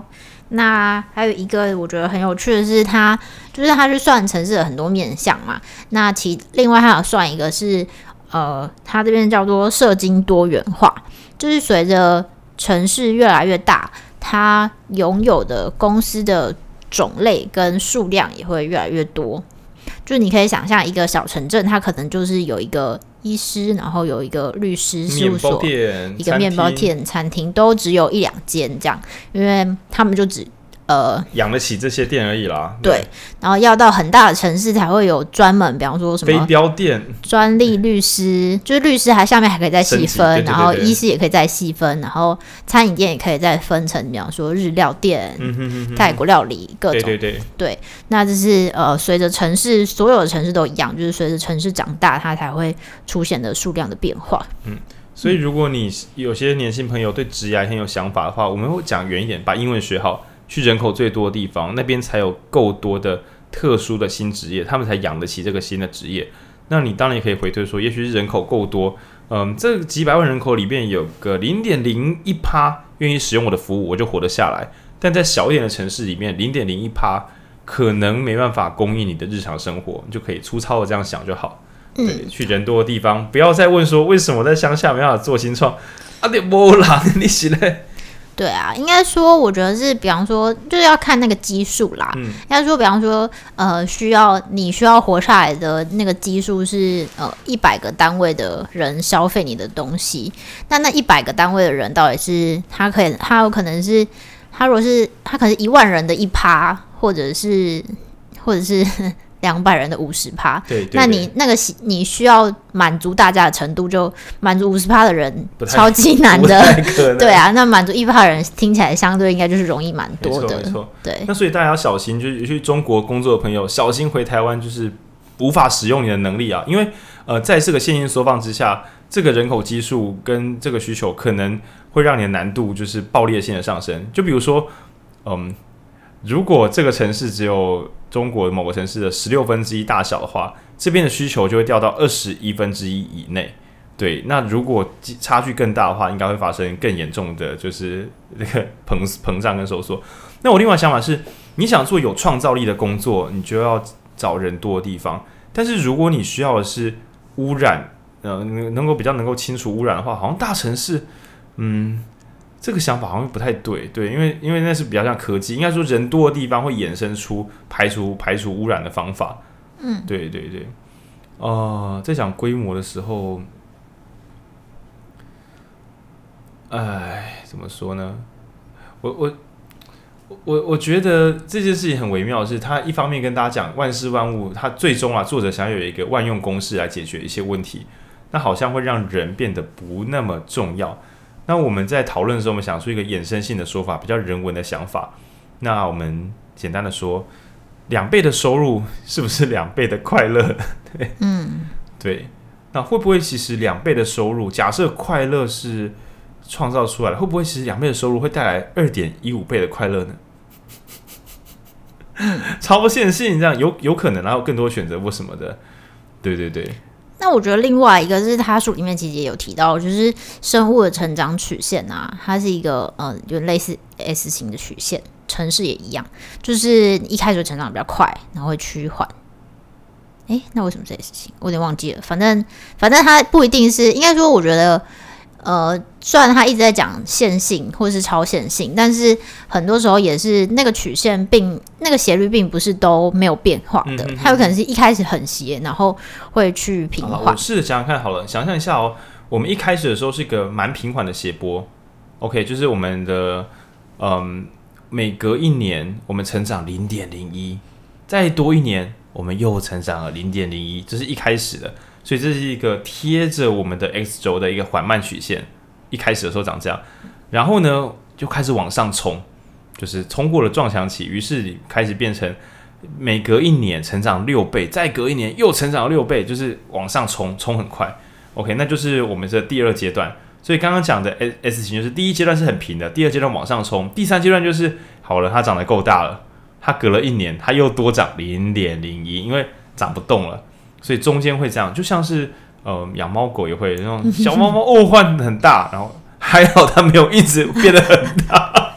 那还有一个我觉得很有趣的是它，它就是它是算城市的很多面向嘛。那其另外还有算一个是，呃，它这边叫做社经多元化。就是随着城市越来越大，它拥有的公司的种类跟数量也会越来越多。就你可以想象一个小城镇，它可能就是有一个医师，然后有一个律师事务所，一个面包店、餐厅，都只有一两间这样，因为他们就只呃养得起这些店而已啦。 对, 对，然后要到很大的城市才会有专门，比方说什么飞镖店、专利律师，就是律师还下面还可以再细分，对对对对，然后医师也可以再细分，然后餐饮店也可以再分成，比方说日料店、嗯、哼哼哼泰国料理各种，对对对对。那这是呃随着城市，所有的城市都一样，就是随着城市长大它才会出现的数量的变化。嗯，所以如果你有些年轻朋友对职涯很有想法的话，我们会讲远一点，把英文学好，去人口最多的地方，那边才有够多的特殊的新职业，他们才养得起这个新的职业。那你当然也可以回推说，也许是人口够多，嗯，这几百万人口里面有个 百分之零点零一 愿意使用我的服务，我就活得下来。但在小一点的城市里面 百分之零点零一 可能没办法供应你的日常生活，你就可以粗糙的这样想就好。对，去人多的地方，不要再问说为什么我在乡下没办法做新创啊！你没人，你是咧？对啊，应该说，我觉得是，比方说，就是要看那个基数啦。嗯，应该说，比方说，呃，需要你需要活下来的那个基数是呃一百个单位的人消费你的东西。那那一百个单位的人到底是他可以，他有可能是他如果是他可能是一万人的一趴，或者是或者是。两百人的五十趴，对对对，那你那个你需要满足大家的程度，就满足五十趴的人超级难的，对啊，那满足一趴的人听起来相对应该就是容易蛮多的，没错没错，对。那所以大家要小心，就是去中国工作的朋友，小心回台湾就是无法使用你的能力啊，因为呃，在这个限薪缩放之下，这个人口基数跟这个需求可能会让你的难度就是爆裂性的上升，就比如说，嗯。如果这个城市只有中国某个城市的十六分之一大小的话，这边的需求就会掉到二十一分之一以内。对，那如果差距更大的话，应该会发生更严重的，就是那个膨膨胀跟收缩。那我另外想法是，你想做有创造力的工作，你就要找人多的地方。但是如果你需要的是污染，呃，能够比较能够清除污染的话，好像大城市，嗯。这个想法好像不太对，对，因为因为那是比较像科技，应该说人多的地方会衍生出排除排除污染的方法，嗯，对对对，呃，在讲规模的时候，哎，怎么说呢？我我我我觉得这件事情很微妙的是，他一方面跟大家讲万事万物，他最终啊，作者想要有一个万用公式来解决一些问题，那好像会让人变得不那么重要。那我们在讨论的时候，我们想出一个衍生性的说法，比较人文的想法。那我们简单的说，两倍的收入是不是两倍的快乐？对，嗯，对。那会不会其实两倍的收入，假设快乐是创造出来的，会不会其实两倍的收入会带来二点一五倍的快乐呢？超不现实，这样有有可能，然后更多选择或什么的。对对对。那我觉得另外一个是他书里面其实也有提到，就是生物的成长曲线啊，它是一个呃，就类似 S 型的曲线，城市也一样，就是一开始成长比较快，然后会趋缓。哎，那为什么是 S 型？我有点忘记了。反正反正它不一定是，应该说我觉得，呃，虽然他一直在讲线性或是超线性，但是很多时候也是那个曲线并那个斜率并不是都没有变化的，它、嗯、有可能是一开始很斜，然后会去平缓。我试着想想看好了，想象一下哦，我们一开始的时候是一个蛮平缓的斜波 ，OK， 就是我们的嗯，每隔一年我们成长 零点零一， 再多一年我们又成长了 零点零一， 这是一开始的。所以这是一个贴着我们的 X 轴的一个缓慢曲线，一开始的时候长这样，然后呢就开始往上冲，就是冲过了撞墙期，于是开始变成每隔一年成长六倍，再隔一年又成长六倍，就是往上冲，冲很快。OK， 那就是我们的第二阶段。所以刚刚讲的 S 型就是第一阶段是很平的，第二阶段往上冲，第三阶段就是好了，它长得够大了，它隔了一年，它又多长 零点零一， 因为长不动了。所以中间会这样，就像是呃养猫狗也会那种小猫猫哦换很大，然后还好它没有一直变得很大，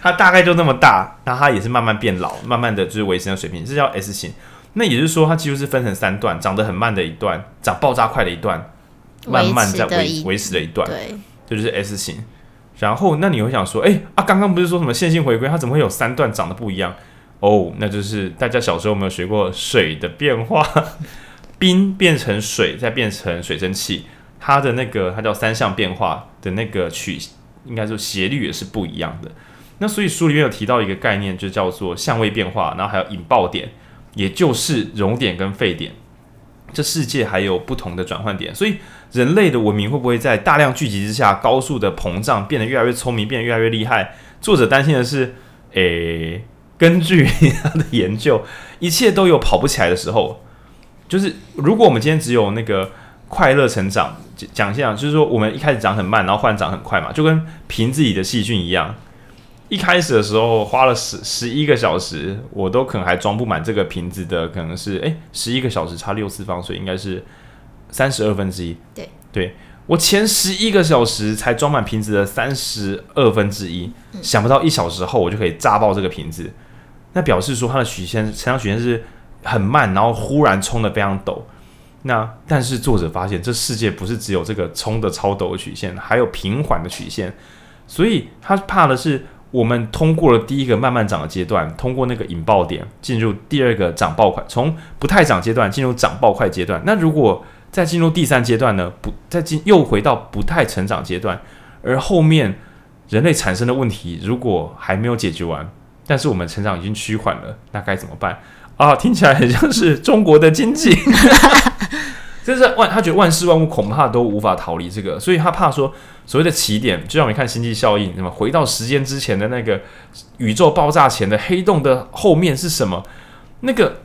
它大概就那么大，那它也是慢慢变老，慢慢的就是维持在水平，这叫 S 型。那也就是说，它几乎是分成三段，长得很慢的一段，长爆炸快的一段，慢慢在维维持的一段，对，这就是 S 型。然后那你会想说，哎、欸、啊，刚刚不是说什么线性回归，它怎么会有三段长得不一样？哦、oh, 那就是大家小时候有没有学过水的变化，冰变成水再变成水蒸气，它的那个它叫三项变化的那个曲应该说斜率也是不一样的。那所以书里面有提到一个概念，就叫做相位变化，然后还有引爆点，也就是熔点跟沸点。这世界还有不同的转换点，所以人类的文明会不会在大量聚集之下高速的膨胀，变得越来越聪明，变得越来越厉害？作者担心的是，诶，根据他的研究，一切都有跑不起来的时候。就是如果我们今天只有那个快乐成长，讲一下，就是说我们一开始长很慢，然后换长很快嘛，就跟瓶子里的细菌一样。一开始的时候花了十十一个小时，我都可能还装不满这个瓶子的，可能是哎十一个小时差六次方，所以应该是三十二分之一。对，对我前十一个小时才装满瓶子的三十二分之一，想不到一小时后我就可以炸爆这个瓶子。那表示说它的曲线，成长曲线是很慢，然后忽然冲得非常陡。那但是作者发现，这世界不是只有这个冲得超陡的曲线，还有平缓的曲线，所以他怕的是。我们通过了第一个慢慢涨的阶段，通过那个引爆点进入第二个涨爆快，从不太涨阶段进入涨爆快阶段。那如果再进入第三阶段呢？不，再进又回到不太成长阶段。而后面人类产生的问题如果还没有解决完，但是我们成长已经趋缓了，那该怎么办啊？听起来很像是中国的经济，就是万他觉得万事万物恐怕都无法逃离这个，所以他怕说。所谓的起点，就像我们看星际效应，什么回到时间之前的那个宇宙爆炸前的黑洞的后面是什么？那个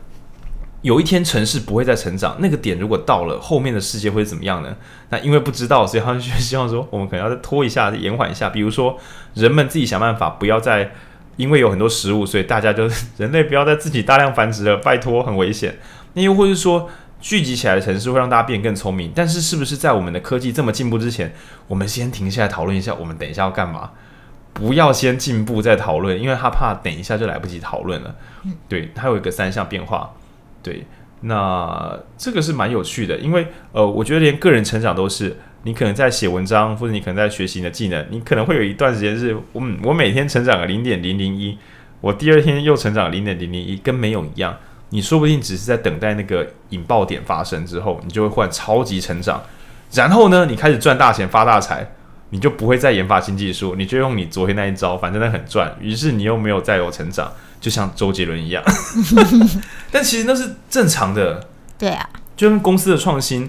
有一天城市不会再成长，那个点如果到了，后面的世界会怎么样呢？那因为不知道，所以他们就希望说，我们可能要再拖一下，延缓一下。比如说，人们自己想办法，不要再因为有很多食物，所以大家就人类不要再自己大量繁殖了，拜托，很危险。那又或是说。聚集起来的城市会让大家变更聪明，但是是不是在我们的科技这么进步之前，我们先停下来讨论一下，我们等一下要干嘛？不要先进步再讨论，因为他怕等一下就来不及讨论了。对，它有一个三项变化。对，那这个是蛮有趣的，因为呃，我觉得连个人成长都是，你可能在写文章，或者你可能在学习你的技能，你可能会有一段时间是，嗯，我每天成长了零点零零一，我第二天又成长零点零零一，跟没有一样。你说不定只是在等待那个引爆点发生之后，你就会换超级成长，然后呢，你开始赚大钱发大财，你就不会再研发新技术，你就用你昨天那一招，反正那很赚，于是你又没有再有成长，就像周杰伦一样。但其实那是正常的，对啊，就跟公司的创新，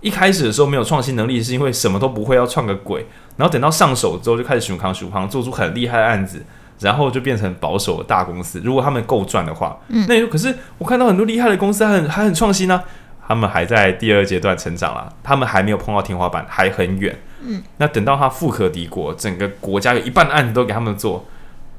一开始的时候没有创新能力，是因为什么都不会，要创个鬼，然后等到上手之后就开始熊扛熊扛，做出很厉害的案子。然后就变成保守的大公司，如果他们够赚的话，嗯，那可是我看到很多厉害的公司还很还很创新啊，他们还在第二阶段成长啦，他们还没有碰到天花板，还很远。嗯，那等到他富可敌国，整个国家有一半的案子都给他们做，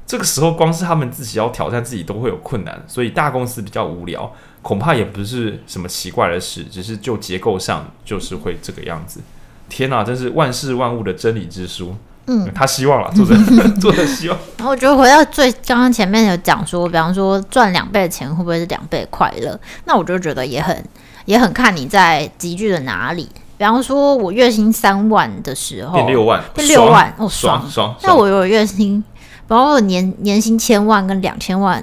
这个时候光是他们自己要挑战自己都会有困难，所以大公司比较无聊，恐怕也不是什么奇怪的事，只是就结构上就是会这个样子。天哪，真是万事万物的真理之书。嗯，他希望了，作者作者希望。然后我觉得回到最刚刚前面有讲说，比方说赚两倍的钱会不会是两倍的快乐？那我就觉得也很也很看你在集聚的哪里。比方说，我月薪三万的时候，变六万，变六万，哦，爽爽。那我有月薪，然后年年薪千万跟两千万。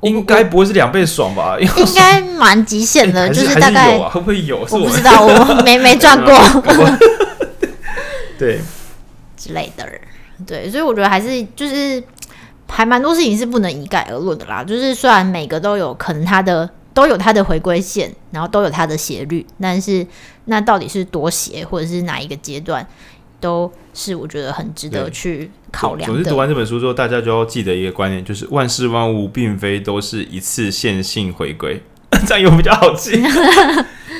应该不会是两倍爽吧？应该蛮极限的，欸、就是大概是有、啊、会不会有？我不知道，我没没赚过。对。之类的，对，所以我觉得还是就是还蛮多事情是不能一概而论的啦。就是虽然每个都有可能它的都有它的回归线，然后都有它的斜率，但是那到底是多斜，或者是哪一个阶段，都是我觉得很值得去考量的。总之，读完这本书之后，大家就要记得一个观念，就是万事万物并非都是一次线性回归，这样有比较好记，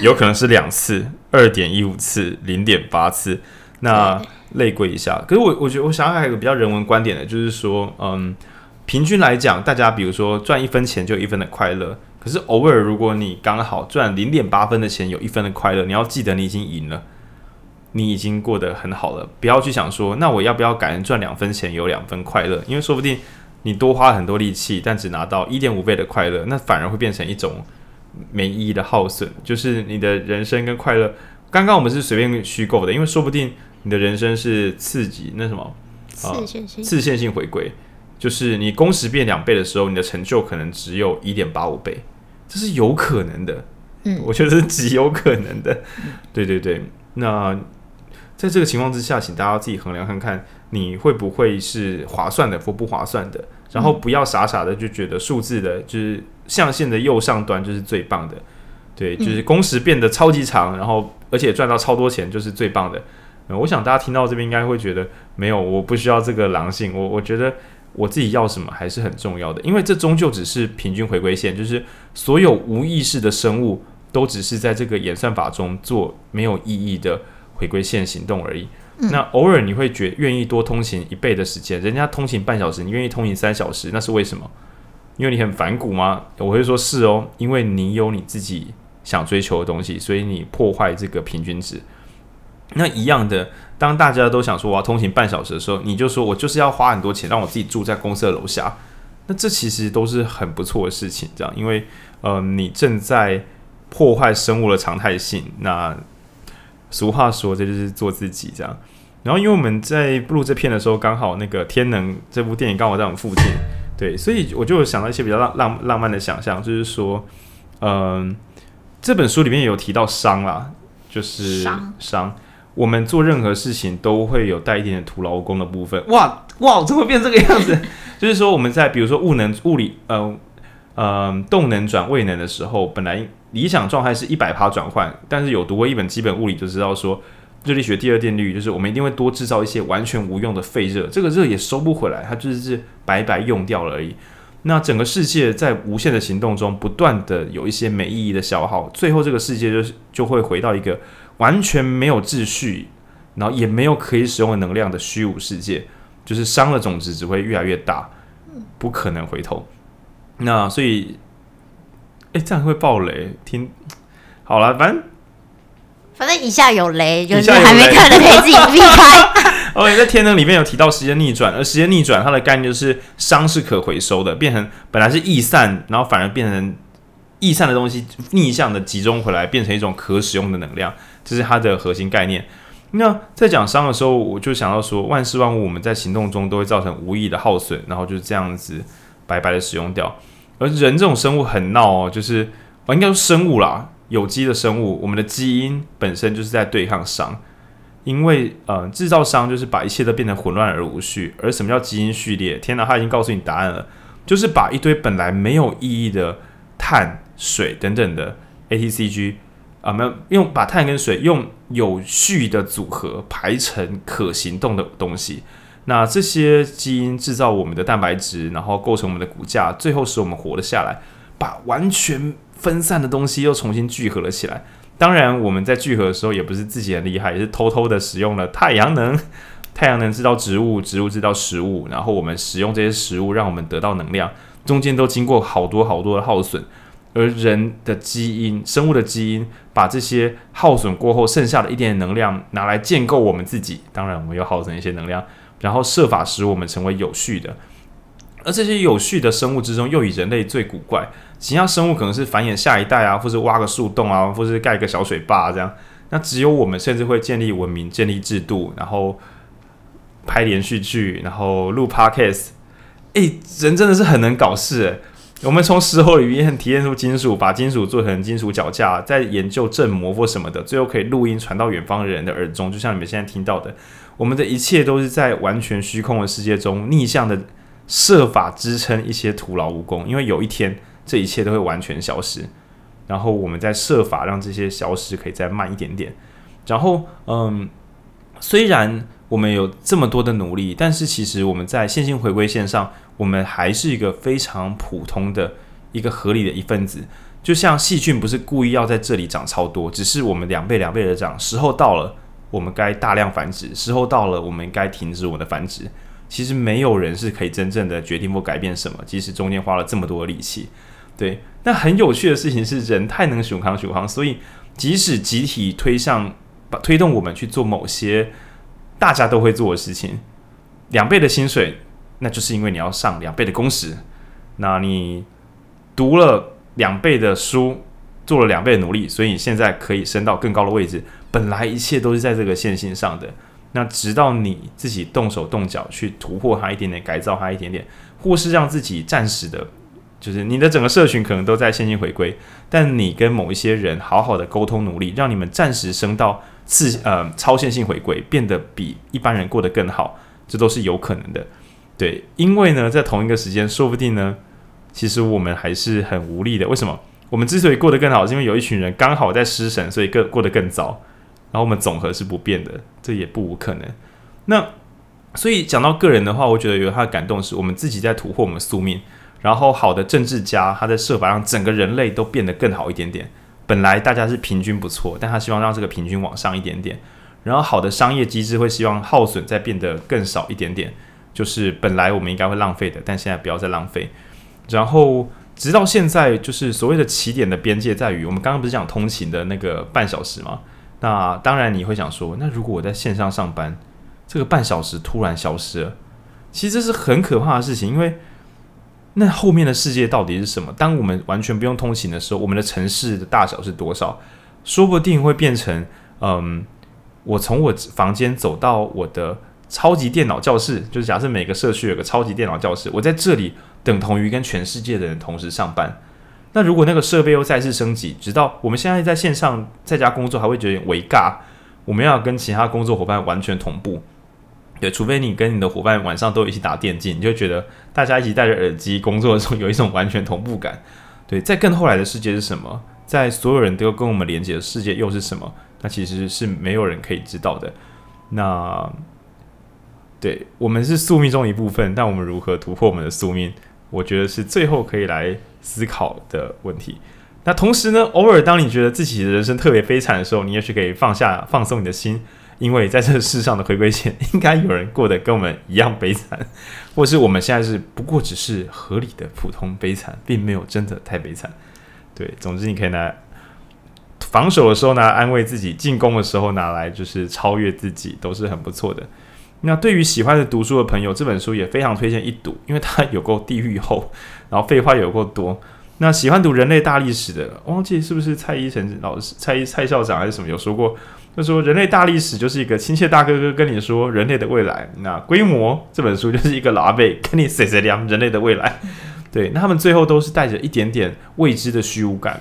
有可能是两次、二点一五次、零点八次，那。类归一下，可是我我觉得我想还有一个比较人文观点的，就是说，嗯，平均来讲，大家比如说赚一分钱就有一分的快乐，可是偶尔如果你刚好赚零点八分的钱有一分的快乐，你要记得你已经赢了，你已经过得很好了，不要去想说那我要不要感恩赚两分钱有两分快乐，因为说不定你多花很多力气，但只拿到一点五倍的快乐，那反而会变成一种没意义的耗损，就是你的人生跟快乐，刚刚我们是随便虚构的，因为说不定。你的人生是次级那什么、呃、次线性回归，就是你工时变两倍的时候，你的成就可能只有 一点八五 倍，这是有可能的、嗯、我觉得是极有可能的、嗯、对对对，那在这个情况之下，请大家自己衡量看看你会不会是划算的或不划算的，然后不要傻傻的就觉得数字的就是象限的右上端就是最棒的，对，就是工时变得超级长，然后而且赚到超多钱就是最棒的。嗯、我想大家听到这边应该会觉得没有，我不需要这个狼性，我我觉得我自己要什么还是很重要的，因为这终究只是平均回归线，就是所有无意识的生物都只是在这个演算法中做没有意义的回归线行动而已、嗯、那偶尔你会觉愿意多通勤一倍的时间，人家通勤半小时你愿意通勤三小时，那是为什么？因为你很反骨吗？我会说是哦，因为你有你自己想追求的东西，所以你破坏这个平均值。那一样的，当大家都想说我要通勤半小时的时候，你就说我就是要花很多钱让我自己住在公司的楼下，那这其实都是很不错的事情，这样，因为、呃、你正在破坏生物的常态性，那俗话说这就是做自己，这样。然后因为我们在录这片的时候刚好那个天能这部电影刚好在我们附近，对，所以我就有想到一些比较 浪, 浪漫的想象，就是说、呃、这本书里面有提到熵啦，就是熵，我们做任何事情都会有带一点点徒劳无功的部分。哇哇，怎么变这个样子？就是说我们在比如说物能物理呃呃动能转位能的时候，本来理想状态是 百分之百 转换，但是有读过一本基本物理就知道说热力学第二定律，就是我们一定会多制造一些完全无用的废热，这个热也收不回来，它就是白白用掉了而已。那整个世界在无限的行动中不断的有一些没意义的消耗，最后这个世界就就会回到一个完全没有秩序，然后也没有可以使用的能量的虚无世界，就是熵的种子只会越来越大，不可能回头。那所以，哎，这样会爆雷。听好了，反正反正以下有雷，就是还没看的可以自己避开。OK， 在天能里面有提到时间逆转，而时间逆转它的概念就是熵是可回收的，变成本来是逸散，然后反而变成逸散的东西逆向的集中回来，变成一种可使用的能量。这是它的核心概念。那在讲熵的时候，我就想到说，万事万物我们在行动中都会造成无意义的耗损，然后就是这样子白白的使用掉。而人这种生物很闹哦，就是我应该说生物啦，有机的生物，我们的基因本身就是在对抗熵，因为呃制造熵就是把一切都变得混乱而无序。而什么叫基因序列？天哪，他已经告诉你答案了，就是把一堆本来没有意义的碳、水等等的 A T C G。啊、没有用把碳跟水用有序的组合排成可行动的东西，那这些基因制造我们的蛋白质，然后构成我们的骨架，最后使我们活了下来，把完全分散的东西又重新聚合了起来。当然我们在聚合的时候也不是自己很厉害，也是偷偷的使用了太阳能，太阳能制造植物，植物制造食物，然后我们使用这些食物让我们得到能量，中间都经过好多好多的耗损。而人的基因，生物的基因，把这些耗损过后剩下的一点能量拿来建构我们自己，当然我们又耗损一些能量，然后设法使我们成为有序的。而这些有序的生物之中，又以人类最古怪，其他生物可能是繁衍下一代啊，或是挖个树洞啊，或是盖个小水坝、啊、这样。那只有我们甚至会建立文明、建立制度，然后拍连续剧，然后录 podcast。哎、欸，人真的是很能搞事、欸。我们从石头里面提炼出金属，把金属做成金属脚架，再研究振膜或什么的，最后可以录音传到远方的人的耳中，就像你们现在听到的，我们的一切都是在完全虚空的世界中逆向的设法支撑一些徒劳无功，因为有一天这一切都会完全消失，然后我们再设法让这些消失可以再慢一点点。然后嗯，虽然我们有这么多的努力，但是其实我们在线性回归线上，我们还是一个非常普通的一个合理的一份子。就像细菌不是故意要在这里长超多，只是我们两倍两倍的长，时候到了我们该大量繁殖，时候到了我们该停止我们的繁殖。其实没有人是可以真正的决定或改变什么，即使中间花了这么多的力气。对，那很有趣的事情是人太能熊扛熊扛，所以即使集体推上推动我们去做某些大家都会做的事情，两倍的薪水，那就是因为你要上两倍的工时。那你读了两倍的书，做了两倍的努力，所以你现在可以升到更高的位置。本来一切都是在这个线性上的，那直到你自己动手动脚去突破它一点点，改造它一点点，或是让自己暂时的就是你的整个社群可能都在线性回归，但你跟某一些人好好的沟通努力，让你们暂时升到次、呃、超线性回归，变得比一般人过得更好，这都是有可能的。对，因为呢在同一个时间说不定呢其实我们还是很无力的。为什么我们之所以过得更好，是因为有一群人刚好在失神，所以更过得更糟，然后我们总和是不变的，这也不无可能。那所以讲到个人的话，我觉得有他的感动是我们自己在突破我们宿命，然后好的政治家他在设法让整个人类都变得更好一点点，本来大家是平均不错，但他希望让这个平均往上一点点，然后好的商业机制会希望耗损再变得更少一点点，就是本来我们应该会浪费的，但现在不要再浪费。然后直到现在，就是所谓的起点的边界在于我们刚刚不是讲通勤的那个半小时吗？那当然你会想说，那如果我在线上上班，这个半小时突然消失了，其实这是很可怕的事情，因为那后面的世界到底是什么？当我们完全不用通勤的时候，我们的城市的大小是多少？说不定会变成，嗯，我从我房间走到我的超级电脑教室，就是假设每个社区有个超级电脑教室，我在这里等同于跟全世界的人同时上班。那如果那个设备又再次升级，直到我们现在在线上在家工作，还会觉得有点微尬，我们要跟其他工作伙伴完全同步。对，除非你跟你的伙伴晚上都一起打电竞，你就觉得大家一起戴着耳机工作的时候有一种完全同步感。对，在更后来的世界是什么？在所有人都跟我们连接的世界又是什么？那其实是没有人可以知道的。那对，我们是宿命中一部分，但我们如何突破我们的宿命，我觉得是最后可以来思考的问题。那同时呢，偶尔当你觉得自己的人生特别悲惨的时候，你也许可以放下放松你的心，因为在这个世上的回归前，应该有人过得跟我们一样悲惨，或是我们现在是不过只是合理的普通悲惨，并没有真的太悲惨。对，总之你可以拿防守的时候拿来安慰自己，进攻的时候拿来就是超越自己，都是很不错的。那对于喜欢的读书的朋友，这本书也非常推荐一读，因为它有够地狱厚，然后废话有够多。那喜欢读人类大历史的，忘记是不是蔡依晨老师、蔡蔡校长还是什么有说过，就说人类大历史就是一个亲切大哥哥跟你说人类的未来。那规模这本书就是一个老阿伯跟你碎碎念人类的未来。对，那他们最后都是带着一点点未知的虚无感，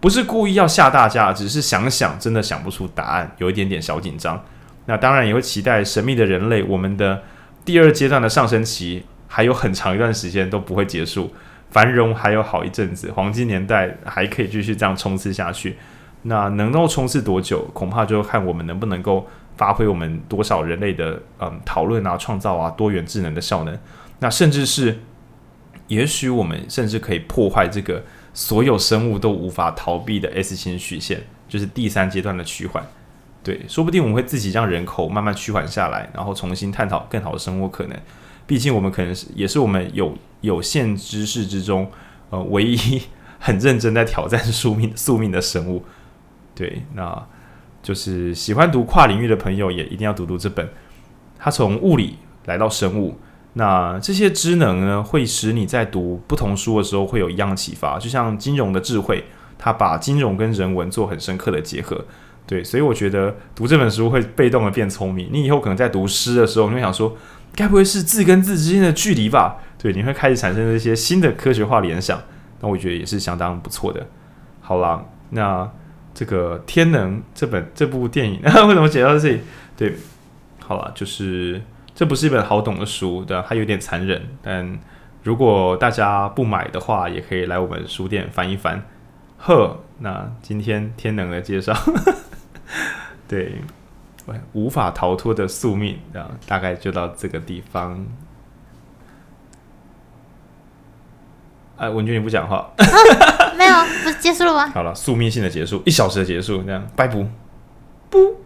不是故意要吓大家，只是想想真的想不出答案，有一点点小紧张。那当然也会期待神秘的人类，我们的第二阶段的上升期还有很长一段时间都不会结束。繁荣还有好一阵子，黄金年代还可以继续这样冲刺下去。那能够冲刺多久，恐怕就看我们能不能够发挥我们多少人类的嗯讨论啊、创造啊、多元智能的效能。那甚至是，也许我们甚至可以破坏这个所有生物都无法逃避的 S 型曲线，就是第三阶段的趋缓。对，说不定我们会自己让人口慢慢趋缓下来，然后重新探讨更好的生活可能。毕竟我们可能也是我们有有限知识之中，呃，唯一很认真在挑战宿命宿命的生物。对，那就是喜欢读跨领域的朋友也一定要读读这本。它从物理来到生物，那这些知能呢，会使你在读不同书的时候会有一样的启发。就像金融的智慧，它把金融跟人文做很深刻的结合。对，所以我觉得读这本书会被动的变聪明。你以后可能在读诗的时候，你会想说，该不会是字跟字之间的距离吧？对，你会开始产生一些新的科学化联想，那我觉得也是相当不错的。好啦，那这个天能这本这部电影，啊、为什么写到这里？对，好啦，就是这不是一本好懂的书，对、啊，它有点残忍。但如果大家不买的话，也可以来我们书店翻一翻。呵，那今天天能的介绍，对。无法逃脱的宿命，啊，大概就到这个地方。哎、啊，文娟你不讲话、啊？没有，不是结束了吗？好了，宿命性的结束，一小时的结束，这样，拜拜。不。